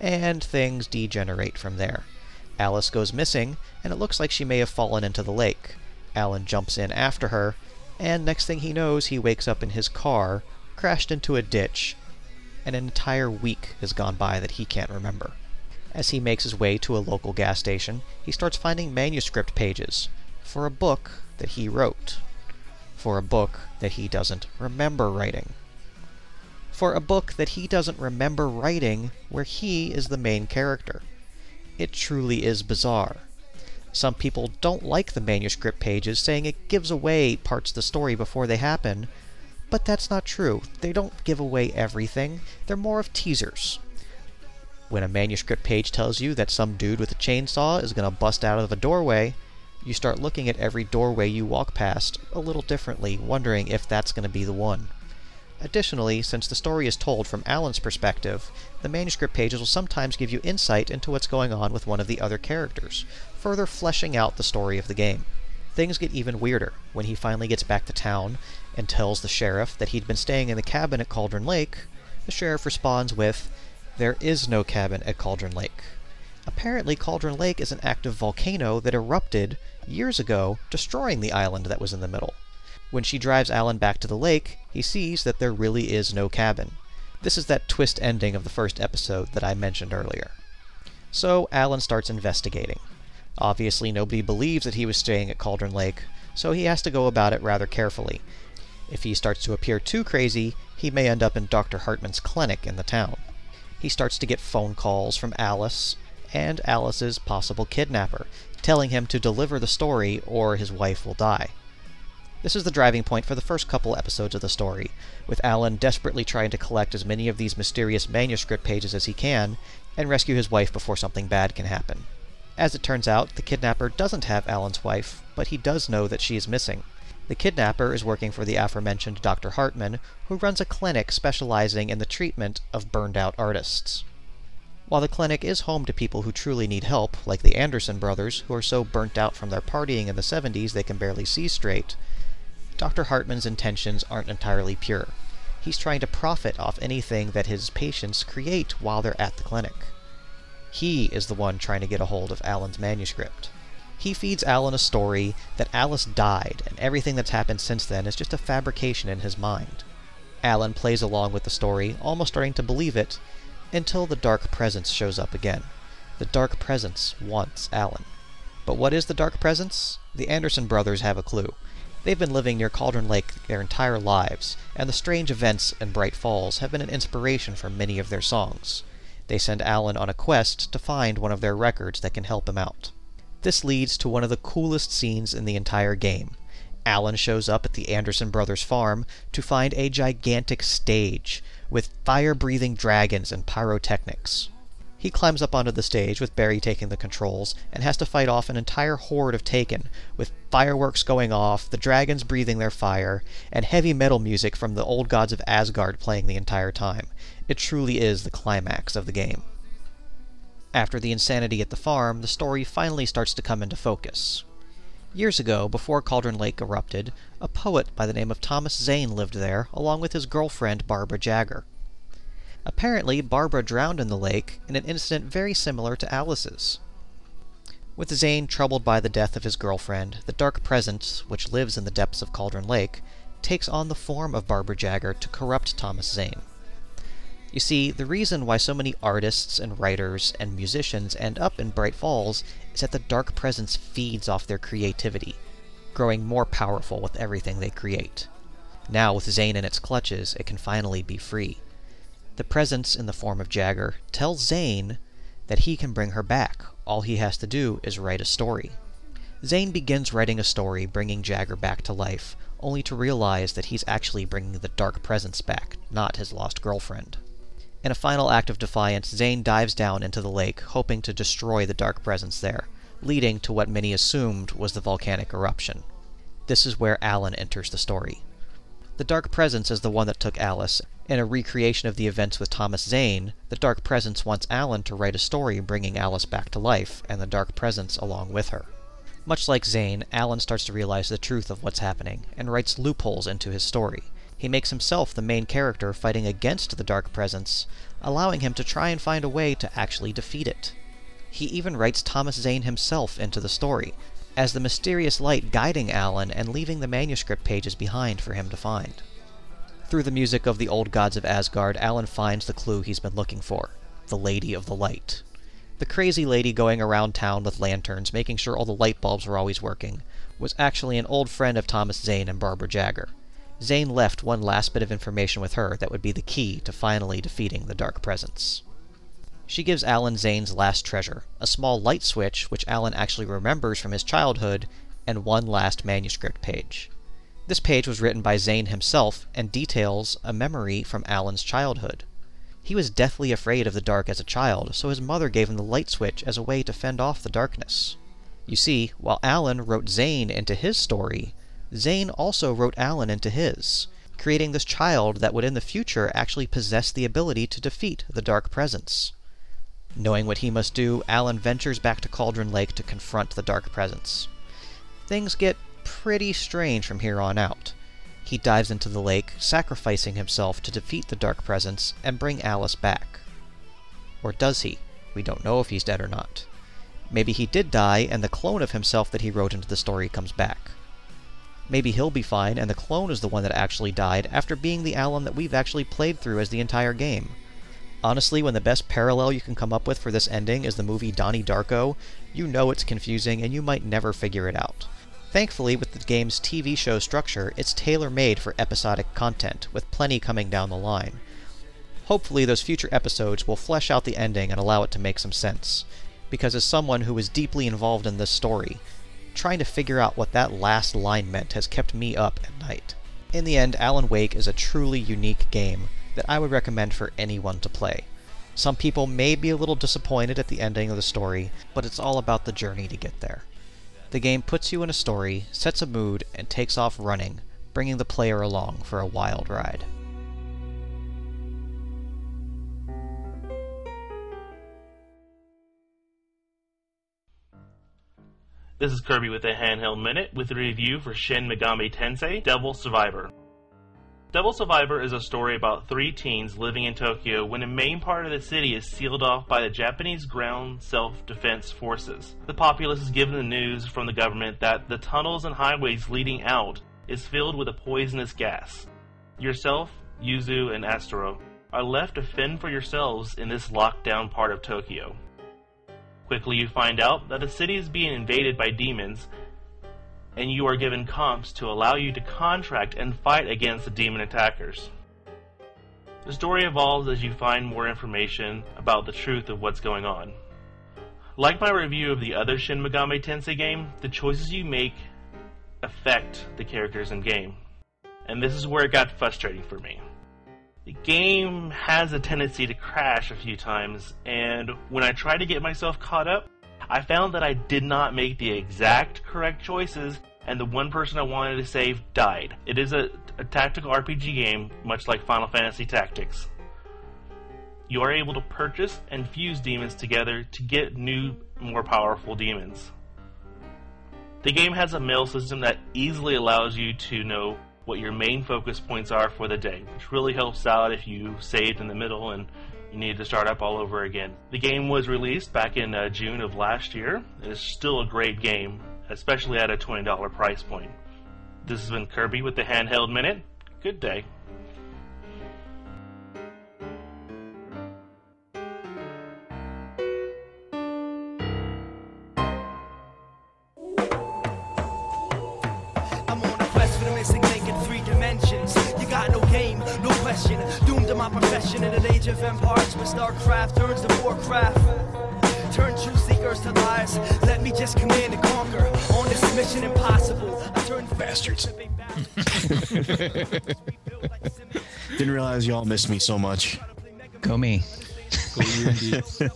and things degenerate from there. Alice goes missing, and it looks like she may have fallen into the lake. Alan jumps in after her, and next thing he knows, he wakes up in his car, crashed into a ditch, and an entire week has gone by that he can't remember. As he makes his way to a local gas station, he starts finding manuscript pages for a book that he wrote, for a book that he doesn't remember writing, for a book that he doesn't remember writing where he is the main character. It truly is bizarre. Some people don't like the manuscript pages, saying it gives away parts of the story before they happen, but that's not true. They don't give away everything. They're more of teasers. When a manuscript page tells you that some dude with a chainsaw is going to bust out of a doorway, you start looking at every doorway you walk past a little differently, wondering if that's going to be the one. Additionally, since the story is told from Alan's perspective, the manuscript pages will sometimes give you insight into what's going on with one of the other characters, further fleshing out the story of the game. Things get even weirder when he finally gets back to town and tells the sheriff that he'd been staying in the cabin at Cauldron Lake. The sheriff responds with, "There is no cabin at Cauldron Lake." Apparently, Cauldron Lake is an active volcano that erupted years ago, destroying the island that was in the middle. When she drives Alan back to the lake, he sees that there really is no cabin. This is that twist ending of the first episode that I mentioned earlier. So, Alan starts investigating. Obviously, nobody believes that he was staying at Cauldron Lake, so he has to go about it rather carefully. If he starts to appear too crazy, he may end up in Doctor Hartman's clinic in the town. He starts to get phone calls from Alice and Alice's possible kidnapper, telling him to deliver the story or his wife will die. This is the driving point for the first couple episodes of the story, with Alan desperately trying to collect as many of these mysterious manuscript pages as he can and rescue his wife before something bad can happen. As it turns out, the kidnapper doesn't have Alan's wife, but he does know that she is missing. The kidnapper is working for the aforementioned Doctor Hartman, who runs a clinic specializing in the treatment of burned-out artists. While the clinic is home to people who truly need help, like the Anderson brothers, who are so burnt out from their partying in the seventies they can barely see straight, Doctor Hartman's intentions aren't entirely pure. He's trying to profit off anything that his patients create while they're at the clinic. He is the one trying to get a hold of Alan's manuscript. He feeds Alan a story that Alice died, and everything that's happened since then is just a fabrication in his mind. Alan plays along with the story, almost starting to believe it, until the Dark Presence shows up again. The Dark Presence wants Alan. But what is the Dark Presence? The Anderson brothers have a clue. They've been living near Cauldron Lake their entire lives, and the strange events in Bright Falls have been an inspiration for many of their songs. They send Alan on a quest to find one of their records that can help him out. This leads to one of the coolest scenes in the entire game. Alan shows up at the Anderson brothers' farm to find a gigantic stage with fire-breathing dragons and pyrotechnics. He climbs up onto the stage with Barry taking the controls and has to fight off an entire horde of Taken, with fireworks going off, the dragons breathing their fire, and heavy metal music from the old gods of Asgard playing the entire time. It truly is the climax of the game. After the insanity at the farm, the story finally starts to come into focus. Years ago, before Cauldron Lake erupted, a poet by the name of Thomas Zane lived there, along with his girlfriend Barbara Jagger. Apparently, Barbara drowned in the lake in an incident very similar to Alice's. With Zane troubled by the death of his girlfriend, the Dark Presence, which lives in the depths of Cauldron Lake, takes on the form of Barbara Jagger to corrupt Thomas Zane. You see, the reason why so many artists and writers and musicians end up in Bright Falls is that the Dark Presence feeds off their creativity, growing more powerful with everything they create. Now, with Zane in its clutches, it can finally be free. The presence in the form of Jagger tells Zane that he can bring her back. All he has to do is write a story. Zane begins writing a story bringing Jagger back to life, only to realize that he's actually bringing the Dark Presence back, not his lost girlfriend. In a final act of defiance, Zane dives down into the lake, hoping to destroy the Dark Presence there, leading to what many assumed was the volcanic eruption. This is where Alan enters the story. The Dark Presence is the one that took Alice. In a recreation of the events with Thomas Zane, the Dark Presence wants Alan to write a story bringing Alice back to life, and the Dark Presence along with her. Much like Zane, Alan starts to realize the truth of what's happening, and writes loopholes into his story. He makes himself the main character fighting against the Dark Presence, allowing him to try and find a way to actually defeat it. He even writes Thomas Zane himself into the story, as the mysterious light guiding Alan and leaving the manuscript pages behind for him to find. Through the music of the old gods of Asgard, Alan finds the clue he's been looking for, the Lady of the Light. The crazy lady going around town with lanterns, making sure all the light bulbs were always working, was actually an old friend of Thomas Zane and Barbara Jagger. Zane left one last bit of information with her that would be the key to finally defeating the Dark Presence. She gives Alan Zane's last treasure, a small light switch which Alan actually remembers from his childhood, and one last manuscript page. This page was written by Zane himself and details a memory from Alan's childhood. He was deathly afraid of the dark as a child, so his mother gave him the light switch as a way to fend off the darkness. You see, while Alan wrote Zane into his story, Zane also wrote Alan into his, creating this child that would in the future actually possess the ability to defeat the Dark Presence. Knowing what he must do, Alan ventures back to Cauldron Lake to confront the Dark Presence. Things get pretty strange from here on out. He dives into the lake, sacrificing himself to defeat the Dark Presence and bring Alice back. Or does he? We don't know if he's dead or not. Maybe he did die, and the clone of himself that he wrote into the story comes back. Maybe he'll be fine, and the clone is the one that actually died after being the Alan that we've actually played through as the entire game. Honestly, when the best parallel you can come up with for this ending is the movie Donnie Darko, you know it's confusing and you might never figure it out. Thankfully, with the game's T V show structure, it's tailor-made for episodic content, with plenty coming down the line. Hopefully those future episodes will flesh out the ending and allow it to make some sense, because as someone who was deeply involved in this story, trying to figure out what that last line meant has kept me up at night. In the end, Alan Wake is a truly unique game that I would recommend for anyone to play. Some people may be a little disappointed at the ending of the story, but it's all about the journey to get there. The game puts you in a story, sets a mood, and takes off running, bringing the player along for a wild ride. This is Kirby with a Handheld Minute with a review for Shin Megami Tensei: Devil Survivor. Devil Survivor is a story about three teens living in Tokyo when the main part of the city is sealed off by the Japanese ground self-defense forces. The populace is given the news from the government that the tunnels and highways leading out is filled with a poisonous gas. Yourself, Yuzu, and Astero are left to fend for yourselves in this lockdown part of Tokyo. Quickly you find out that the city is being invaded by demons, and you are given comps to allow you to contract and fight against the demon attackers. The story evolves as you find more information about the truth of what's going on. Like my review of the other Shin Megami Tensei game, the choices you make affect the characters in game, and this is where it got frustrating for me. The game has a tendency to crash a few times, and when I try to get myself caught up, I found that I did not make the exact correct choices, and the one person I wanted to save died. It is a, a tactical R P G game, much like Final Fantasy Tactics. You are able to purchase and fuse demons together to get new, more powerful demons. The game has a mail system that easily allows you to know what your main focus points are for the day, which really helps out if you saved in the middle and you need to start up all over again. The game was released back in uh, June of last year, and it's still a great game, especially at a twenty dollars price point. This has been Kirby with the Handheld Minute. Good day. I'm on a quest for the missing link in three dimensions. You got no game, no question. Doomed to my profession in an age of empires where StarCraft turns to Warcraft. Turn true seekers to liars. Let me just command and conquer on this mission impossible. I turned bastards. Didn't realize y'all missed me so much. Go me.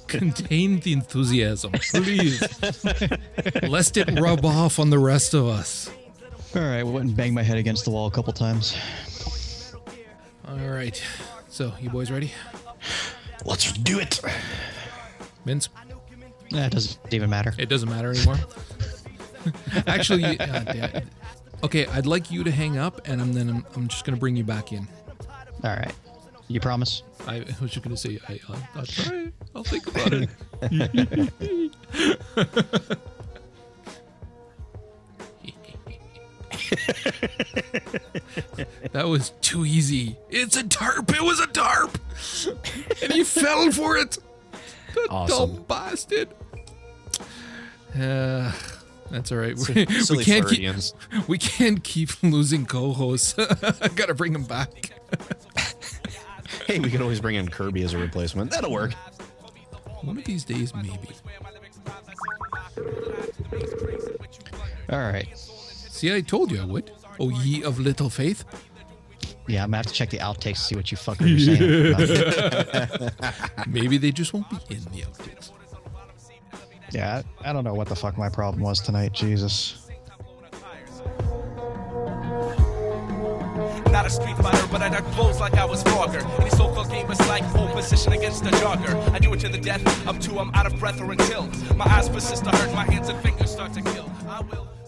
Contain the enthusiasm, please. Lest it rub off on the rest of us. All right, I went and banged my head against the wall a couple times. All right. So, you boys ready? Let's do it. Vince? Yeah, it doesn't even matter. It doesn't matter anymore? Actually, you, uh, okay, I'd like you to hang up, and I'm, then I'm, I'm just going to bring you back in. All right. You promise? I, I was just going to say, I, I'll, I'll try. I'll think about it. That was too easy. It's a tarp. It was a tarp. And he fell for it. The awesome. Dumb bastard. Uh, that's all right. Silly, we, can't keep, we can't keep losing co-hosts. I got to bring him back. Hey, we can always bring in Kirby as a replacement. That'll work. One of these days, maybe. All right. See, I told you I would. Oh, ye of little faith. Yeah, I'm going to have to check the outtakes to see what you fuckers are saying. Maybe they just won't be in the outtakes. Yeah, I, I don't know what the fuck my problem was tonight. Jesus. Not a street fighter, but I duck blows like I was Roger. Any so-called game is like full position against the jogger. I do it to the death, up to I'm out of breath or until my eyes persist to hurt, my hands and fingers start to kill. I will...